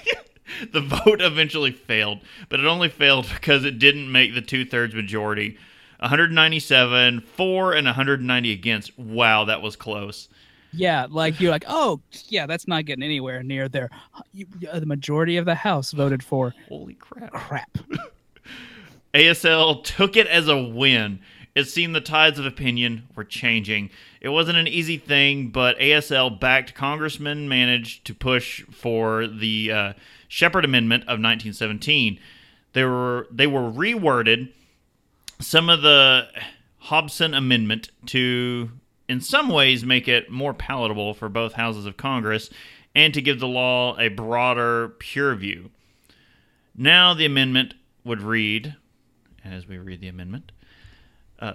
The vote eventually failed, but it only failed because it didn't make the two-thirds majority. 197 for and 190 against. Wow, that was close. Yeah, like you're like, oh, yeah, that's not getting anywhere near there. The majority of the House voted for. Holy crap. ASL took it as a win. It seemed the tides of opinion were changing. It wasn't an easy thing, but ASL-backed congressmen managed to push for the Shepard Amendment of 1917. They were reworded some of the Hobson Amendment to, in some ways, make it more palatable for both houses of Congress and to give the law a broader, pure view. Now the amendment would read, as we read the amendment,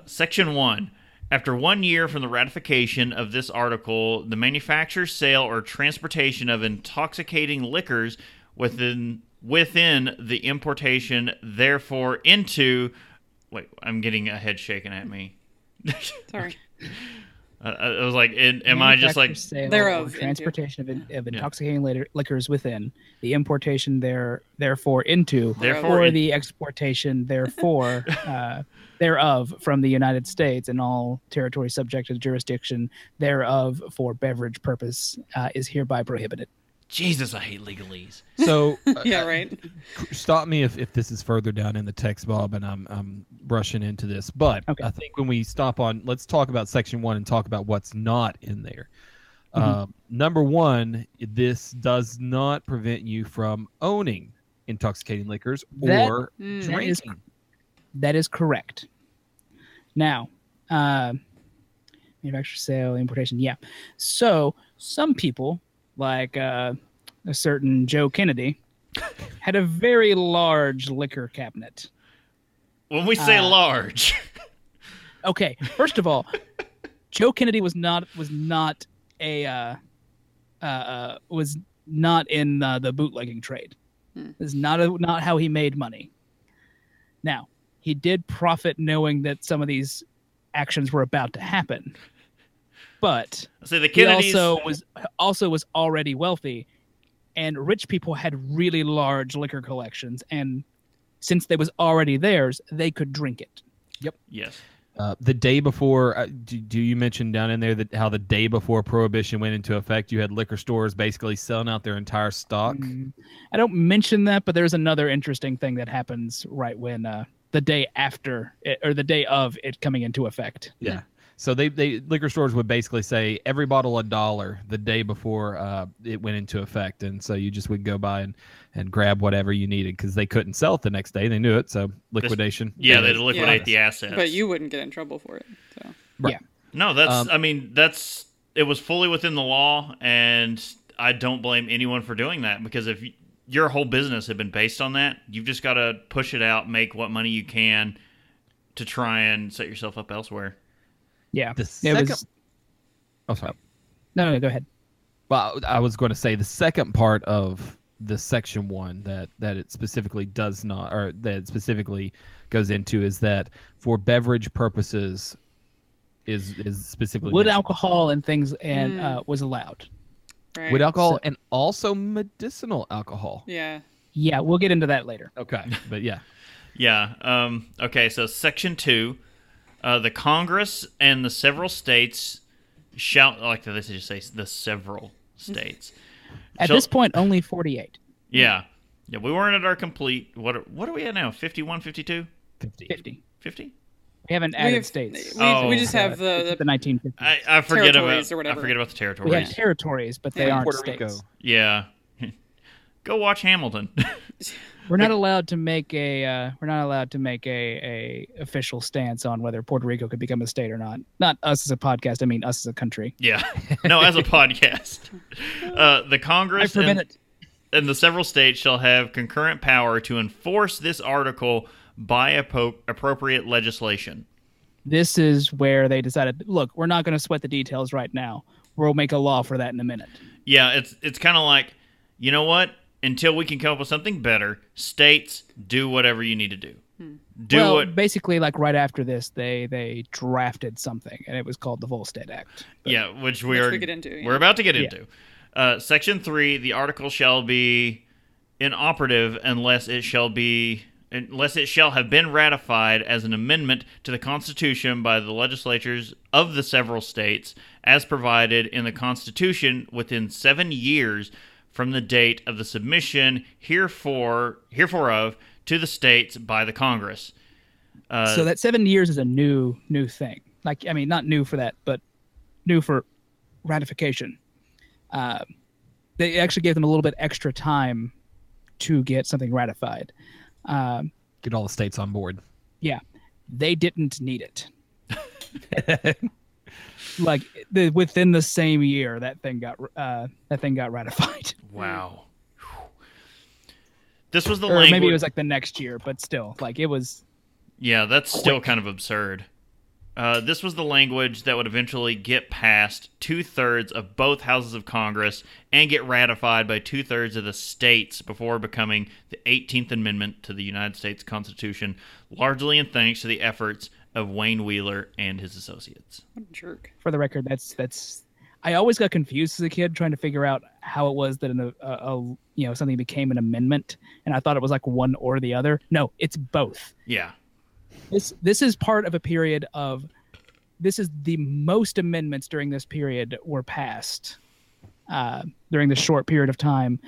Section 1. After 1 year from the ratification of this article, the manufacture, sale, or transportation of intoxicating liquors within the importation, therefore, into... Wait, I'm getting a head shaken at me. Sorry. I was like, am I just like... Thereof. Transportation of intoxicating liquors within. The importation therefore into. Therefore. Or the exportation therefore thereof from the United States and all territory subject to jurisdiction thereof for beverage purpose is hereby prohibited. Jesus, I hate legalese. So yeah, right. Stop me if this is further down in the text, Bob, and I'm rushing into this. But okay. I think when we stop on, let's talk about Section 1 and talk about what's not in there. Mm-hmm. Number one, this does not prevent you from owning intoxicating liquors or drinking. That is correct. Now, manufacture, sale, importation. Yeah. So some people, like a certain Joe Kennedy, had a very large liquor cabinet. When we say large, okay. First of all, Joe Kennedy was not in the bootlegging trade. It's not how he made money. Now, he did profit knowing that some of these actions were about to happen, but so the Kennedys... he also was already wealthy, and rich people had really large liquor collections, and since they was already theirs, they could drink it. Yep. Yes. The day before, do you mention down in there that how the day before Prohibition went into effect, you had liquor stores basically selling out their entire stock? I don't mention that, but there's another interesting thing that happens right when the day after it, or the day of it coming into effect. Yeah. So they liquor stores would basically say every bottle $1 the day before it went into effect, and so you just would go by and grab whatever you needed because they couldn't sell it the next day. They knew it, so liquidation. They'd liquidate the assets. But you wouldn't get in trouble for it. So. Right. Yeah. No, that's. I mean, that's. It was fully within the law, and I don't blame anyone for doing that because if your whole business had been based on that, you've just got to push it out, make what money you can, to try and set yourself up elsewhere. Yeah. The second... Oh, sorry. No, go ahead. Well, I was going to say the second part of the Section 1 that it specifically does not, or that it specifically goes into, is that for beverage purposes is specifically... wood alcohol and things and was allowed. Right. Wood alcohol and also medicinal alcohol. Yeah. Yeah, we'll get into that later. Okay, but yeah. Yeah. Okay, so Section 2... the Congress and the several states shall, I like this, just say the several states. At this point, only 48. Yeah. Yeah, we weren't at our complete, what are we at now? 51, 52? 50? We haven't added states. We just have the 1950s. I forget about, or whatever. I forget about the territories. We had territories, but they aren't Puerto Rico states. Yeah. Go watch Hamilton. We're not allowed to make a official stance on whether Puerto Rico could become a state or not. Not us as a podcast. I mean, us as a country. Yeah. No, as a podcast. The Congress and the several states shall have concurrent power to enforce this article by appropriate legislation. This is where they decided, look, we're not going to sweat the details right now. We'll make a law for that in a minute. Yeah, it's kind of like, you know what? Until we can come up with something better, states, do whatever you need to do. Basically, like right after this, they drafted something, and it was called the Volstead Act. Yeah, which we're about to get into. Section 3: the article shall be inoperative unless it shall have been ratified as an amendment to the Constitution by the legislatures of the several states, as provided in the Constitution, within 7 years. From the date of the submission hereof to the states by the Congress. So that 7 years is a new thing. Like, I mean, not new for that, but new for ratification. They actually gave them a little bit extra time to get something ratified. Get all the states on board. Yeah. They didn't need it. Like within the same year, that thing got ratified. Wow. This was the language. Maybe it was like the next year, but still, like it was. Yeah, that's quick. Still kind of absurd. This was the language that would eventually get past 2/3 of both houses of Congress and get ratified by 2/3 of the states before becoming the 18th Amendment to the United States Constitution, largely in thanks to the efforts of Wayne Wheeler and his associates. What a jerk. For the record, that's. I always got confused as a kid trying to figure out how it was that something became an amendment, and I thought it was like one or the other. No, it's both. Yeah. This is part of a period of. This is the most amendments during this period were passed, during the short period of time.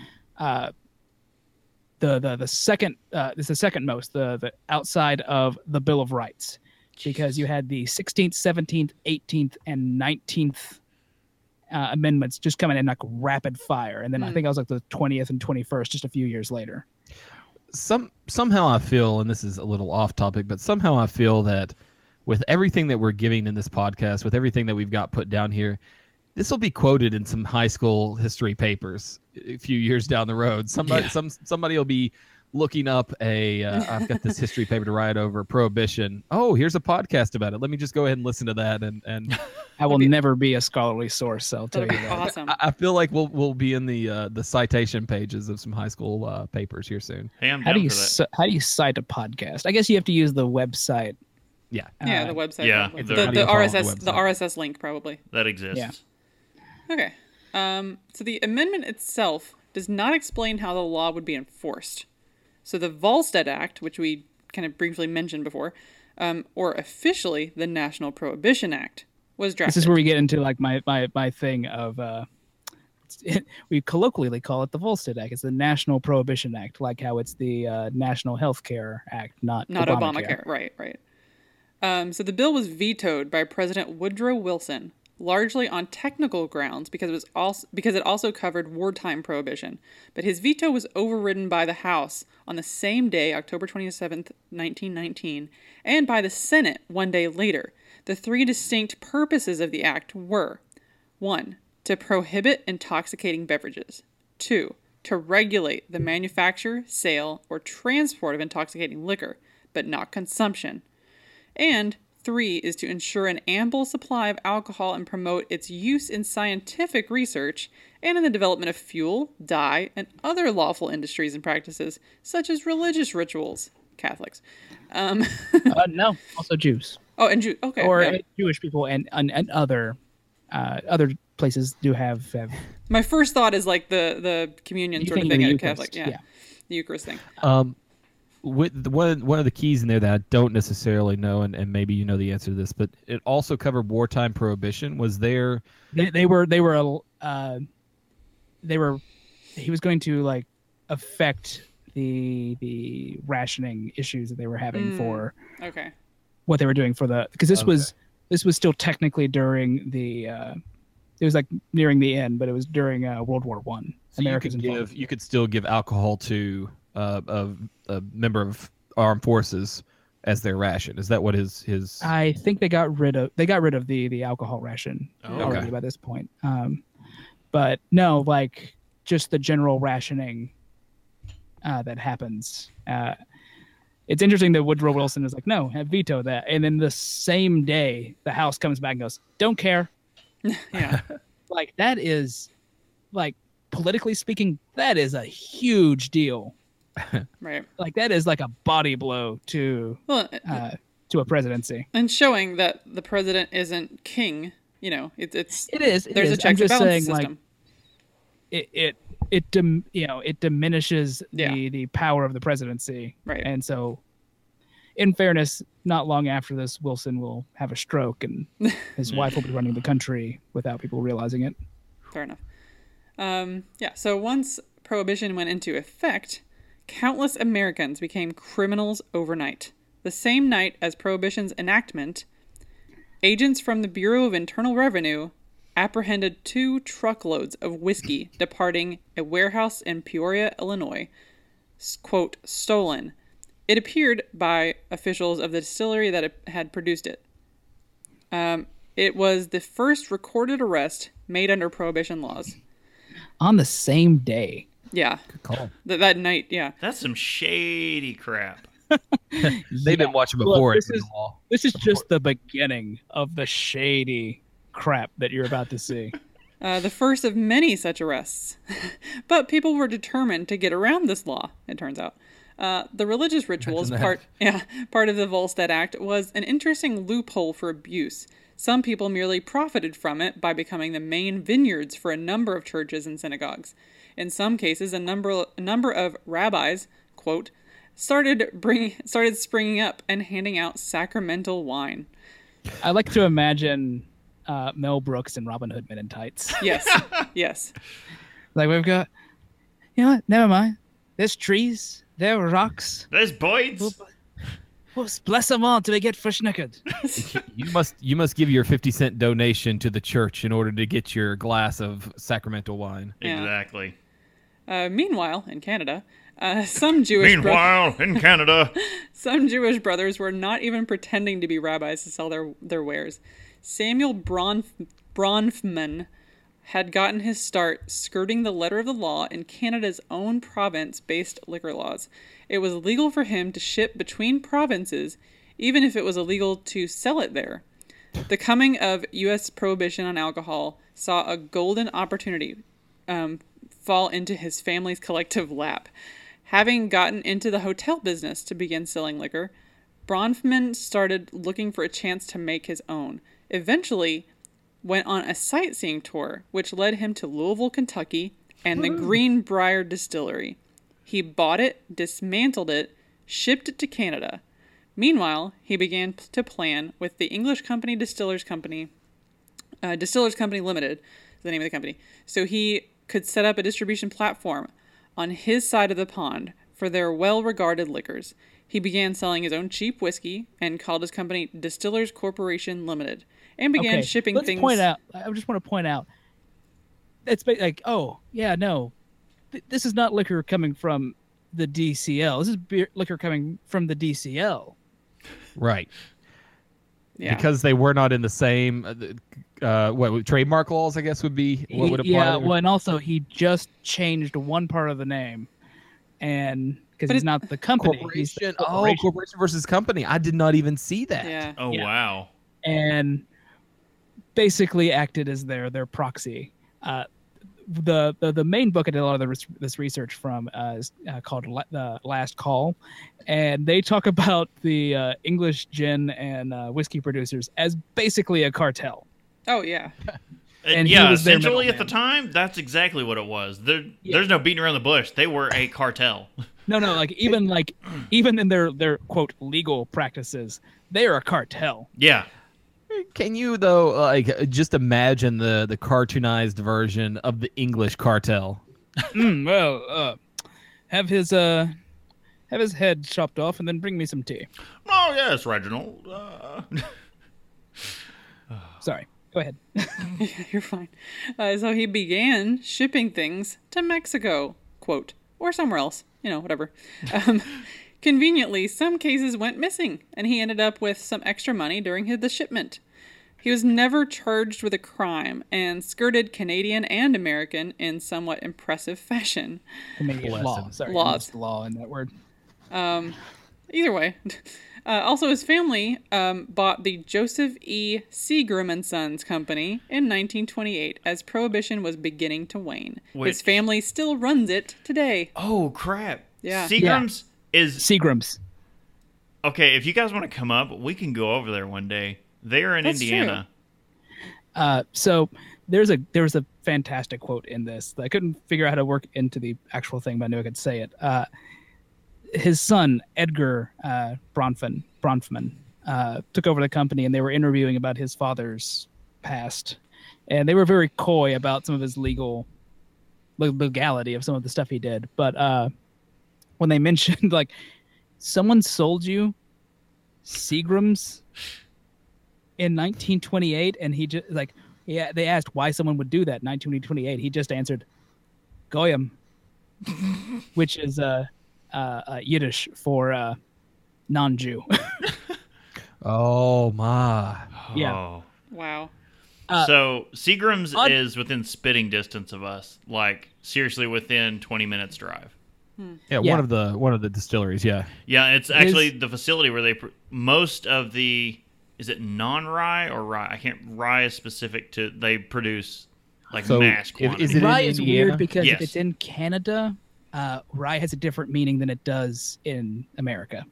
This is the second most. The outside of the Bill of Rights. Because you had the 16th, 17th, 18th, and 19th amendments just coming in like rapid fire. And then I think I was like the 20th and 21st just a few years later. Somehow I feel, and this is a little off topic, but somehow I feel that with everything that we're giving in this podcast, with everything that we've got put down here, This will be quoted in some high school history papers a few years down the road. Somebody will be looking up a, I've got this history paper to write over Prohibition. Oh, here's a podcast about it. Let me just go ahead and listen to that. And I will never be a scholarly source. So I'll tell you that. Awesome. I feel like we'll be in the citation pages of some high school papers here soon. Hey, I'm down for that. How do you cite a podcast? I guess you have to use the website. Yeah. Yeah, the website. Yeah, the RSS, the RSS link probably. That exists. Yeah. Okay. So the amendment itself does not explain how the law would be enforced. So the Volstead Act, which we kind of briefly mentioned before, or officially the National Prohibition Act, was drafted. This is where we get into like my thing of we colloquially call it the Volstead Act. It's the National Prohibition Act, like how it's the National Healthcare Act, not Obamacare. Right. So the bill was vetoed by President Woodrow Wilson, largely on technical grounds because it also covered wartime prohibition. But his veto was overridden by the House on the same day, October 27th, 1919, and by the Senate one day later. The three distinct purposes of the act were: 1. To prohibit intoxicating beverages. 2. To regulate the manufacture, sale, or transport of intoxicating liquor, but not consumption. And 3 is to ensure an ample supply of alcohol and promote its use in scientific research and in the development of fuel, dye, and other lawful industries and practices, such as religious rituals. Catholics. No, also Jews. Oh, and Jews. Okay. Or Jewish people and other places do have. My first thought is like the communion sort of thing at Catholic. Yeah. The Eucharist thing. With one of the keys in there that I don't necessarily know, and maybe you know the answer to this, but it also covered wartime prohibition. Was there? They were. He was going to like affect the rationing issues that they were having for what they were doing for the, because this was still technically during the it was like nearing the end, but it was during World War I. So you could still give alcohol to a member of armed forces as their ration. Is that what his? I think they got rid of the alcohol ration already by this point. But no, like just the general rationing that happens. It's interesting that Woodrow Wilson is like, no, I veto that, and then the same day the House comes back and goes, don't care. Yeah, like that is like politically speaking, that is a huge deal. Right, like that is like a body blow to a presidency, and showing that the president isn't king. You know, there's a checks and balances system. Like, it diminishes the power of the presidency, right? And so, in fairness, not long after this, Wilson will have a stroke, and his wife will be running the country without people realizing it. Fair enough. So once prohibition went into effect, countless Americans became criminals overnight. The same night as Prohibition's enactment, agents from the Bureau of Internal Revenue apprehended 2 truckloads of whiskey departing a warehouse in Peoria, Illinois, quote, stolen, it appeared, by officials of the distillery that had produced it. It was the first recorded arrest made under Prohibition laws. On the same day. Yeah. Good call. That night, yeah. That's some shady crap. They've been watching before. This is just the beginning of the shady crap that you're about to see. The first of many such arrests. But people were determined to get around this law, it turns out. The religious rituals part of the Volstead Act was an interesting loophole for abuse. Some people merely profited from it by becoming the main vineyards for a number of churches and synagogues. In some cases, a number of rabbis, quote, started springing up and handing out sacramental wine. I like to imagine Mel Brooks and Robin Hood Men in Tights. Yes, yes. Like we've got, you know what? Never mind. There's trees. There are rocks. There's boys. We'll bless them all till they get fishnickered. You must give your 50-cent donation to the church in order to get your glass of sacramental wine. Yeah. Exactly. Meanwhile, in Canada, some Jewish brothers were not even pretending to be rabbis to sell their wares. Samuel Bronfman had gotten his start skirting the letter of the law in Canada's own province-based liquor laws. It was legal for him to ship between provinces, even if it was illegal to sell it there. The coming of U.S. prohibition on alcohol saw a golden opportunity fall into his family's collective lap. Having gotten into the hotel business to begin selling liquor, Bronfman started looking for a chance to make his own. Eventually, went on a sightseeing tour, which led him to Louisville, Kentucky, and the Greenbrier Distillery. He bought it, dismantled it, shipped it to Canada. Meanwhile, he began to plan with the English company Distillers Company Limited, is the name of the company, so he could set up a distribution platform on his side of the pond for their well-regarded liquors. He began selling his own cheap whiskey and called his company Distillers Corporation Limited and began shipping things. I just want to point out, it's like, oh, yeah, no, this is not liquor coming from the DCL. This is liquor coming from the DCL. Right. Yeah. Because they were not in the same trademark laws, I guess, would be what would apply. Yeah, well, and also he just changed one part of the name, and because he's not the company. Corporation. Oh, corporation versus company. I did not even see that. Yeah. Oh, yeah. Wow. And basically acted as their proxy. The main book I did a lot of this research from is called The Last Call, and they talk about the English gin and whiskey producers as basically a cartel. Oh, yeah. And yeah, essentially at the time, that's exactly what it was. There's no beating around the bush. They were a cartel. No, even in their quote legal practices, they are a cartel. Yeah. Can you, though, just imagine the cartoonized version of the English cartel? Have his head chopped off and then bring me some tea. Oh, yes, Reginald. Sorry, go ahead. Yeah, you're fine. So he began shipping things to Mexico, quote, or somewhere else, whatever. Conveniently, some cases went missing, and he ended up with some extra money during the shipment. He was never charged with a crime and skirted Canadian and American in somewhat impressive fashion. Canadian law. Sorry, I missed law in that word. Either way. Also, his family bought the Joseph E. Seagram & Sons Company in 1928 as Prohibition was beginning to wane. His family still runs it today. Oh, crap. Yeah. Seagram's? Yeah. Is Seagram's. Okay, if you guys want to come up, we can go over there one day. They are in Indiana. True. So there was a fantastic quote in this that I couldn't figure out how to work into the actual thing, but I knew I could say it. His son, Edgar Bronfman, took over the company, and they were interviewing about his father's past. And they were very coy about some of his legality of some of the stuff he did. But when they mentioned, someone sold you Seagram's in 1928, and he just, they asked why someone would do that in 1928. He just answered, Goyim, which is Yiddish for non-Jew. Oh, my. Yeah. Oh. Wow. So Seagram's is within spitting distance of us, seriously within 20 minutes drive. Yeah, one of the distilleries. Yeah, it's actually the facility where they most of the is it non-rye or rye? I can't. Rye is specific to they produce mass quantity. Rye is weird because if it's in Canada, rye has a different meaning than it does in America.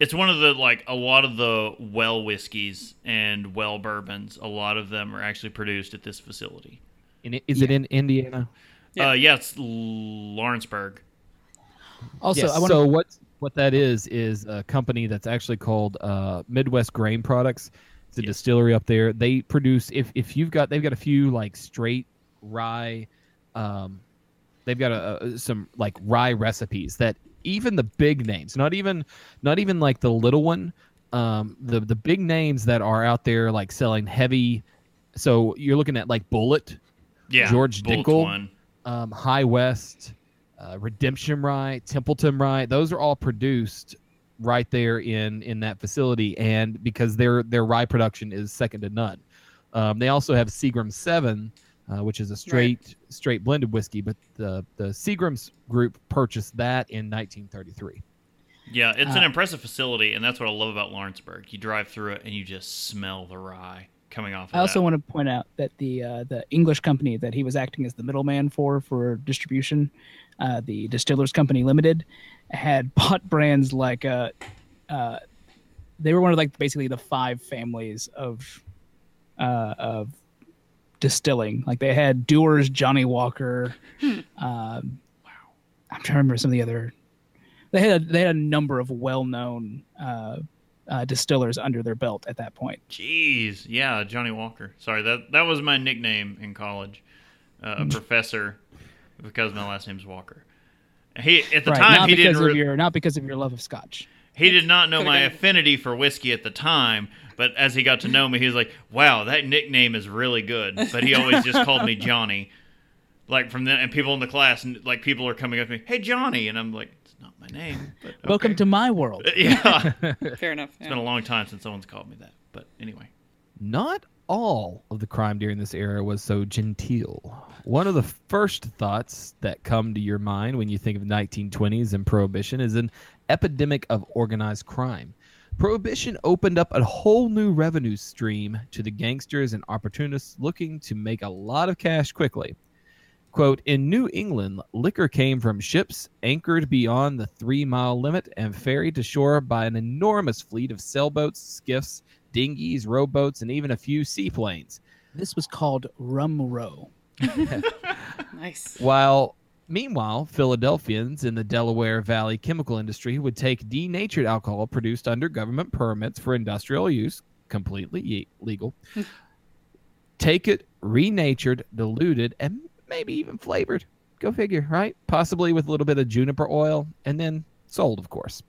It's one of the a lot of the well whiskeys and well bourbons. A lot of them are actually produced at this facility. And is it in Indiana? Yeah, it's Lawrenceburg. Also, yes, so what that is a company that's actually called Midwest Grain Products. It's a distillery up there. They produce they've got a few straight rye. They've got some rye recipes that even the big names, not even the little one, the big names that are out there selling heavy. So you're looking at Bullet, George Dickel. One. High West, Redemption Rye, Templeton Rye, those are all produced right there in that facility, and because their rye production is second to none. They also have Seagram's 7, which is a straight blended whiskey, but the Seagram's group purchased that in 1933. Yeah, it's an impressive facility, and that's what I love about Lawrenceburg. You drive through it, and you just smell the rye coming off of it. I also want to point out that the English company that he was acting as the middleman for distribution, the Distillers Company Limited, had bought brands like they were one of basically the five families of distilling. Like they had Dewar's, Johnny Walker. I'm trying to remember some of the other. They had a number of well-known distillers under their belt at that point. Jeez, yeah, Johnny Walker. Sorry, that was my nickname in college, a professor, because my last name's Walker. Not because of your love of scotch. He did not know my affinity for whiskey at the time, but as he got to know me, he was like, "Wow, that nickname is really good." But he always just called me Johnny. Like from then, and people in the class, and people are coming up to me, "Hey, Johnny," and I'm like, "It's not my name." But okay. Welcome to my world. Yeah, fair enough. Yeah. It's been a long time since someone's called me that, but anyway. Not all of the crime during this era was so genteel. One of the first thoughts that come to your mind when you think of 1920s and Prohibition is an epidemic of organized crime. Prohibition opened up a whole new revenue stream to the gangsters and opportunists looking to make a lot of cash quickly. Quote, "In New England, liquor came from ships anchored beyond the 3-mile limit and ferried to shore by an enormous fleet of sailboats, skiffs, dinghies, rowboats, and even a few seaplanes." This was called Rum Row. Nice. Meanwhile, Philadelphians in the Delaware Valley chemical industry would take denatured alcohol produced under government permits for industrial use, completely legal, take it renatured, diluted, and maybe even flavored. Go figure, right? Possibly with a little bit of juniper oil, and then sold, of course.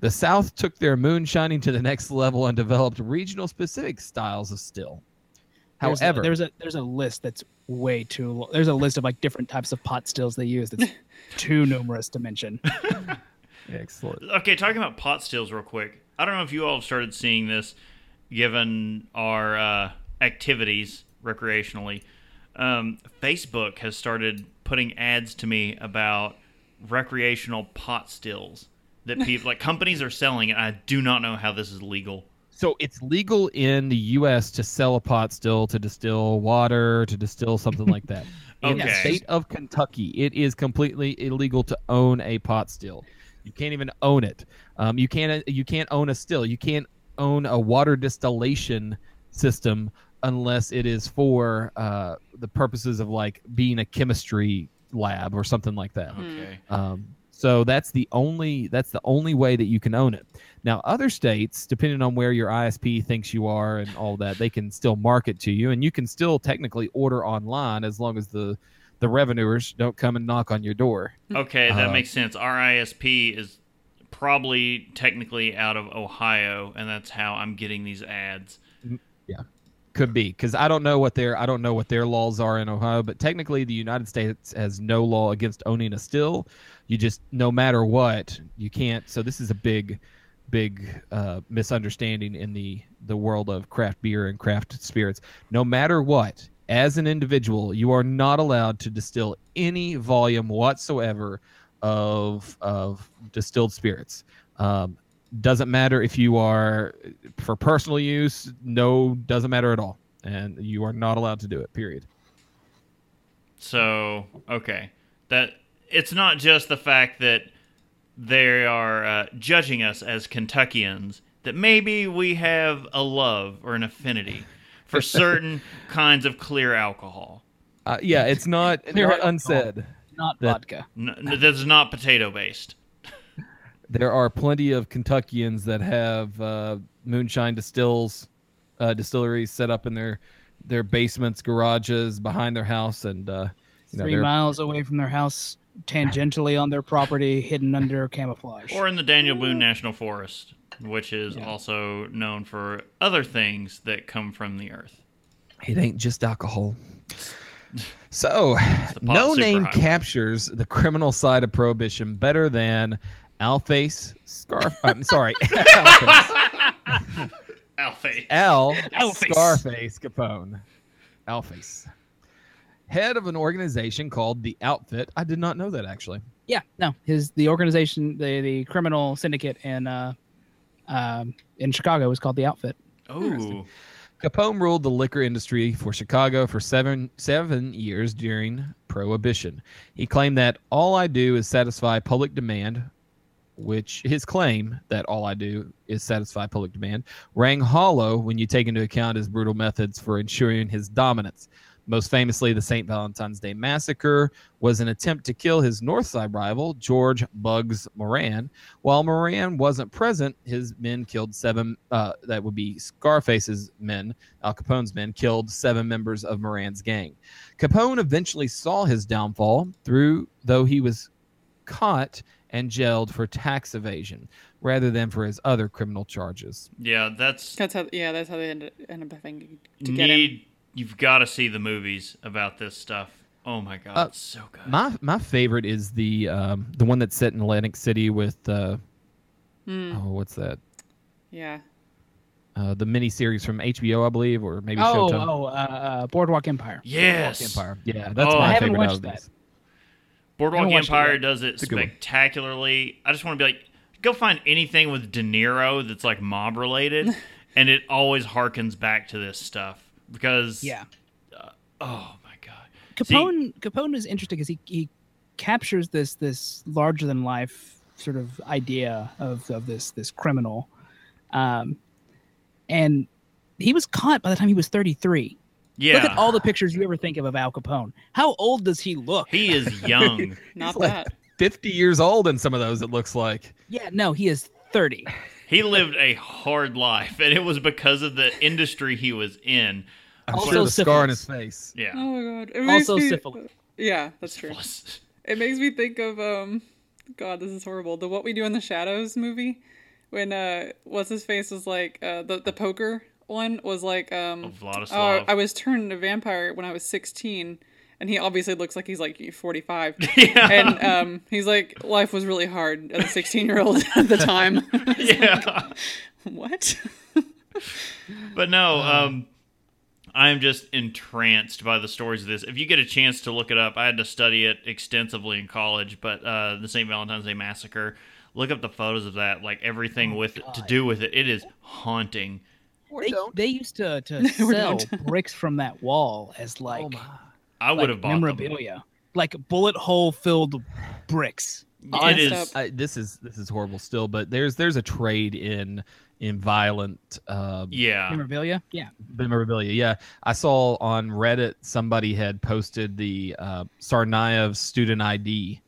The South took their moonshining to the next level and developed regional specific styles of still. However, there's a list that's way too long. There's a list of different types of pot stills they use that's too numerous to mention. Excellent. Okay, talking about pot stills real quick. I don't know if you all have started seeing this given our activities recreationally. Facebook has started putting ads to me about recreational pot stills that people companies are selling, and I do not know how this is legal. So it's legal in the U.S. to sell a pot still, to distill water, to distill something like that. Okay. In the state of Kentucky, it is completely illegal to own a pot still. You can't even own it. You can't own a still. You can't own a water distillation system unless it is for the purposes of being a chemistry lab or something like that. Okay. So that's the only way that you can own it. Now, other states, depending on where your ISP thinks you are and all that, they can still market to you, and you can still technically order online as long as the revenuers don't come and knock on your door. Okay, that makes sense. Our ISP is probably technically out of Ohio, and that's how I'm getting these ads. Yeah. Could be, because I don't know what their laws are in Ohio, but technically the United States has no law against owning a still. You just, no matter what, you can't. So this is a big misunderstanding in the world of craft beer and craft spirits. No matter what, as an individual, you are not allowed to distill any volume whatsoever of distilled spirits. Doesn't matter if you are for personal use. No, doesn't matter at all. And you are not allowed to do it, period. So, okay. That it's not just the fact that they are judging us as Kentuckians, that maybe we have a love or an affinity for certain kinds of clear alcohol. Yeah, it's not unsaid. Not vodka. That's not potato-based. There are plenty of Kentuckians that have moonshine distilleries set up in their basements, garages, behind their house, and 3 miles away from their house, tangentially on their property, hidden under camouflage. Or in the Daniel Boone National Forest, which is also known for other things that come from the earth. It ain't just alcohol. So, no name captures the criminal side of Prohibition better than Alface Scarface. Alface. Alface. Scarface Capone. Alface. Head of an organization called the Outfit. I did not know that, actually. Yeah, no. The organization, the criminal syndicate in Chicago was called the Outfit. Oh. Capone ruled the liquor industry for Chicago for seven years during Prohibition. He claimed that all I do is satisfy public demand, which his claim that all I do is satisfy public demand rang hollow when you take into account his brutal methods for ensuring his dominance. Most famously, the St. Valentine's Day Massacre was an attempt to kill his North Side rival, George Bugs Moran. While Moran wasn't present, his men killed seven, that would be Scarface's men, Al Capone's men, killed seven members of Moran's gang. Capone eventually saw his downfall, though he was caught and jailed for tax evasion rather than for his other criminal charges. Yeah, that's how they end up having to get him. You've got to see the movies about this stuff. Oh my God, it's so good. My favorite is the one that's set in Atlantic City with what's that? Yeah, the miniseries from HBO, I believe, or maybe Showtime. Boardwalk Empire. Yes, Boardwalk Empire. Yeah, that's my favorite. I haven't watched that. Boardwalk Empire does it spectacularly. I just want to be like, go find anything with De Niro that's like mob related, and it always harkens back to this stuff. Because oh my God, Capone is interesting because he captures this larger than life sort of idea of this criminal, and he was caught by the time he was 33. Yeah, look at all the pictures you ever think of Al Capone. How old does he look? He is young, not like that 50 years old in some of those. It looks like he is 30. He lived a hard life, and it was because of the industry he was in. I'm sure the scar on his face. Yeah. Oh, my God. Syphilis. Yeah, that's true. It makes me think of, God, this is horrible, the What We Do in the Shadows movie, when What's-His-Face was like, the poker one was like, Vladislav. I was turned into a vampire when I was 16, and he obviously looks like he's like 45. Yeah. And he's like, life was really hard as a 16-year-old at the time. Yeah. Like, what? But no, I'm just entranced by the stories of this. If you get a chance to look it up, I had to study it extensively in college, but the St. Valentine's Day Massacre, look up the photos of that, like everything to do with it. It is haunting. They used to sell bricks from that wall as like... Oh my. I would have bought memorabilia, like bullet hole filled bricks. It is. This is horrible still, but there's a trade in violent memorabilia. Yeah, memorabilia. Yeah, I saw on Reddit somebody had posted the Tsarnaev student ID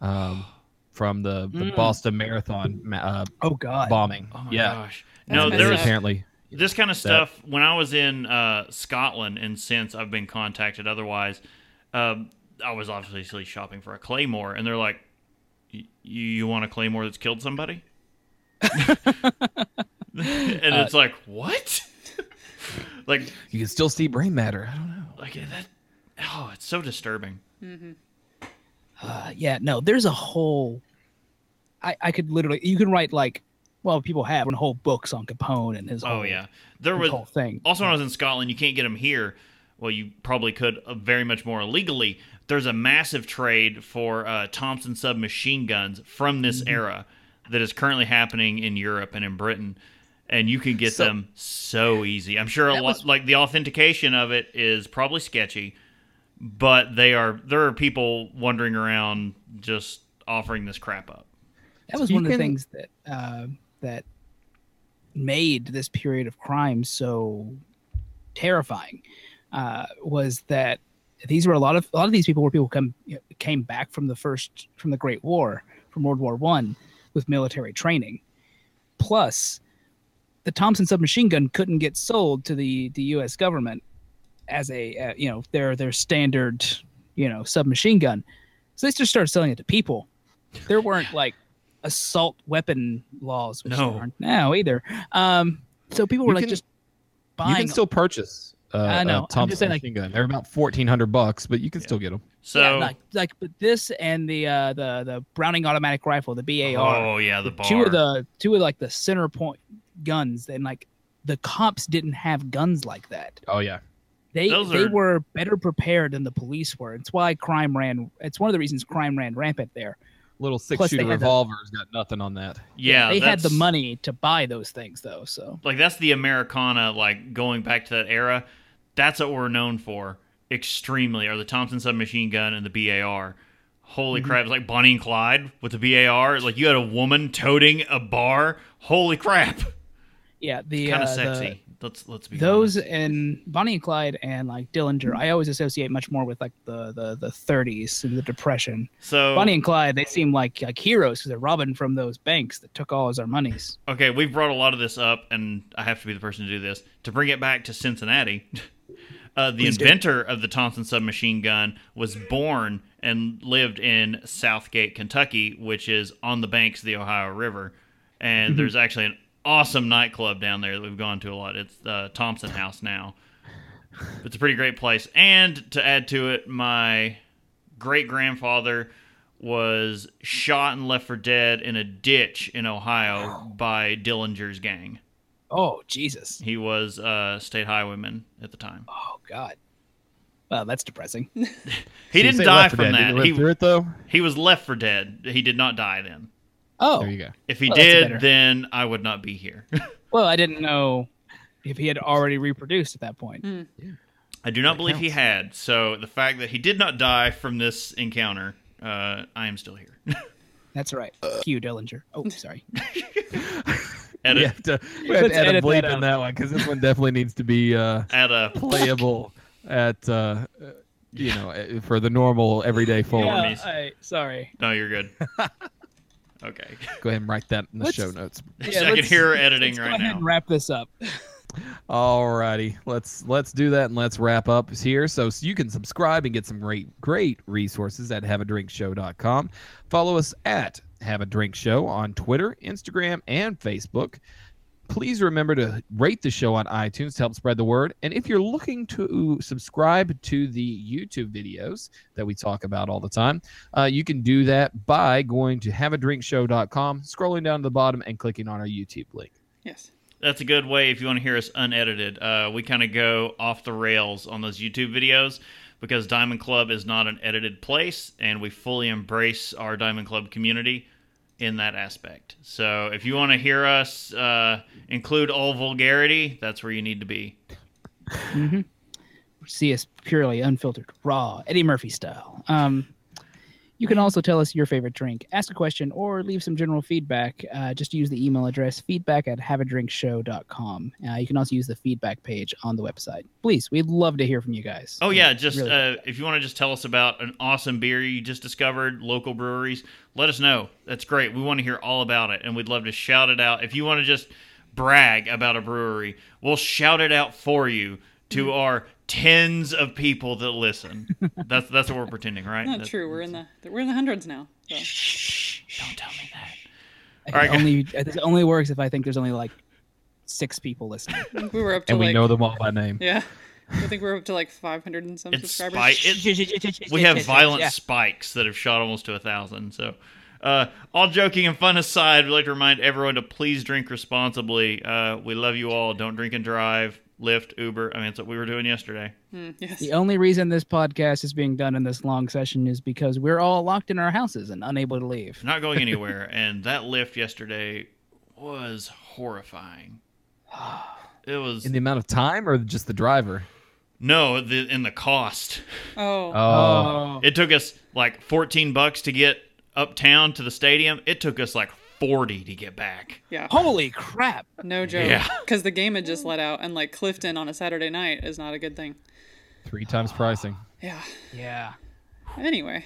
from the Boston Marathon. Bombing. Oh my gosh! No, there was apparently. This kind of stuff, when I was in Scotland, and since I've been contacted otherwise, I was obviously shopping for a claymore, and they're like, you want a claymore that's killed somebody? And it's like, what? Like, you can still see brain matter. I don't know. Like that. Oh, it's so disturbing. Mm-hmm. There's a whole... I could literally... You can write like... Well, people have whole books on Capone and his whole thing. There was whole thing. Also, when I was in Scotland, you can't get them here. Well, you probably could very much more illegally. There's a massive trade for Thompson submachine guns from this era that is currently happening in Europe and in Britain. And you can get them so easy. I'm sure like the authentication of it is probably sketchy, but there are people wandering around just offering this crap up. That was one of the things that... that made this period of crime so terrifying was that these were a lot of these people were people came back from the Great War, from World War I, with military training. Plus, the Thompson submachine gun couldn't get sold to the U.S. government as a their standard submachine gun, so they just started selling it to people. There weren't like assault weapon laws, which there aren't now either. So people were just buying. You can still purchase Thompson machine gun. They're about $1,400, but you can still get them. So but this and the Browning automatic rifle, the BAR. Oh yeah, the BAR. Two of the center point guns, and like the cops didn't have guns like that. Oh, yeah. They were better prepared than the police were. It's why crime ran. It's one of the reasons crime ran rampant there. Little 6-shooter revolvers got nothing on that. Yeah, they had the money to buy those things though. So like that's the Americana. Like going back to that era, that's what we're known for. Extremely are the Thompson submachine gun and the BAR. Holy crap! It's like Bonnie and Clyde with the BAR. Like you had a woman toting a bar. Holy crap! Yeah, the kind of sexy. Let's be those honest. And Bonnie and Clyde and like Dillinger, I always associate much more with like the 30s and the Depression. So Bonnie and Clyde, they seem like heroes because they're robbing from those banks that took all of our monies. Okay, we've brought a lot of this up, and I have to be the person to do this to bring it back to Cincinnati. The inventor of the Thompson submachine gun was born and lived in Southgate, Kentucky, which is on the banks of the Ohio River, and there's actually an awesome nightclub down there that we've gone to a lot. It's the Thompson House now. It's a pretty great place. And to add to it, my great-grandfather was shot and left for dead in a ditch in Ohio by Dillinger's gang. Oh, Jesus. He was state highwayman at the time. Oh, God. Well, that's depressing. He didn't die from that. Did he live through it, though? He was left for dead. He did not die then. Oh, there you go. If he did, then I would not be here. Well, I didn't know if he had already reproduced at that point. Mm. Yeah. I do not believe he had. So the fact that he did not die from this encounter, I am still here. That's right. Q Dillinger. Oh, sorry. Edit. We have to add a bleep in that one because this one definitely needs to be playable at. You know, for the normal everyday form. Sorry. No, you're good. Okay. Go ahead and write that in the show notes. Yeah, I can hear her editing right now. Go ahead and wrap this up. All righty. Let's do that and let's wrap up here. So you can subscribe and get some great resources at haveadrinkshow.com. Follow us at haveadrinkshow on Twitter, Instagram, and Facebook. Please remember to rate the show on iTunes to help spread the word. And if you're looking to subscribe to the YouTube videos that we talk about all the time, you can do that by going to haveadrinkshow.com, scrolling down to the bottom, and clicking on our YouTube link. Yes. That's a good way if you want to hear us unedited. We kind of go off the rails on those YouTube videos because Diamond Club is not an edited place, and we fully embrace our Diamond Club community in that aspect. So if you want to hear us include all vulgarity, that's where you need to be. Mm-hmm. See us purely unfiltered, raw, Eddie Murphy style. You can also tell us your favorite drink, ask a question, or leave some general feedback. Just use the email address feedback@haveadrinkshow.com. You can also use the feedback page on the website. Please, we'd love to hear from you guys. Oh, yeah. Just really if you want to just tell us about an awesome beer you just discovered, local breweries, let us know. That's great. We want to hear all about it, and we'd love to shout it out. If you want to just brag about a brewery, we'll shout it out for you to our tens of people that listen. That's what we're pretending, right? That's true. We're in the hundreds now. So. Shh! Don't tell me that. All right, this only works if I think there's only like 6 people listening. We were up to and we know them all by name. Yeah, I think we're up to like 500 and some subscribers. We have violent spikes that have shot almost to 1,000. So, all joking and fun aside, we'd like to remind everyone to please drink responsibly. We love you all. Don't drink and drive. Lyft, Uber. I mean, it's what we were doing yesterday. Yes. The only reason this podcast is being done in this long session is because we're all locked in our houses and unable to leave. Not going anywhere. And that Lyft yesterday was horrifying. It was. In the amount of time or just the driver? No, in the cost. Oh. It took us like $14 to get uptown to the stadium. It took us like $40 to get back. Yeah. Holy crap. No joke. Yeah. Because the game had just let out, and like Clifton on a Saturday night is not a good thing. 3 times pricing. Yeah. Yeah. Anyway.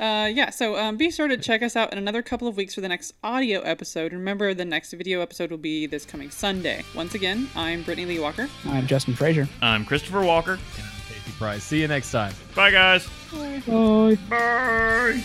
So be sure to check us out in another couple of weeks for the next audio episode. Remember, the next video episode will be this coming Sunday. Once again, I'm Brittany Lee Walker. I'm Justin Frazier. I'm Christopher Walker. And I'm Casey Price. See you next time. Bye, guys. Bye. Bye. Bye.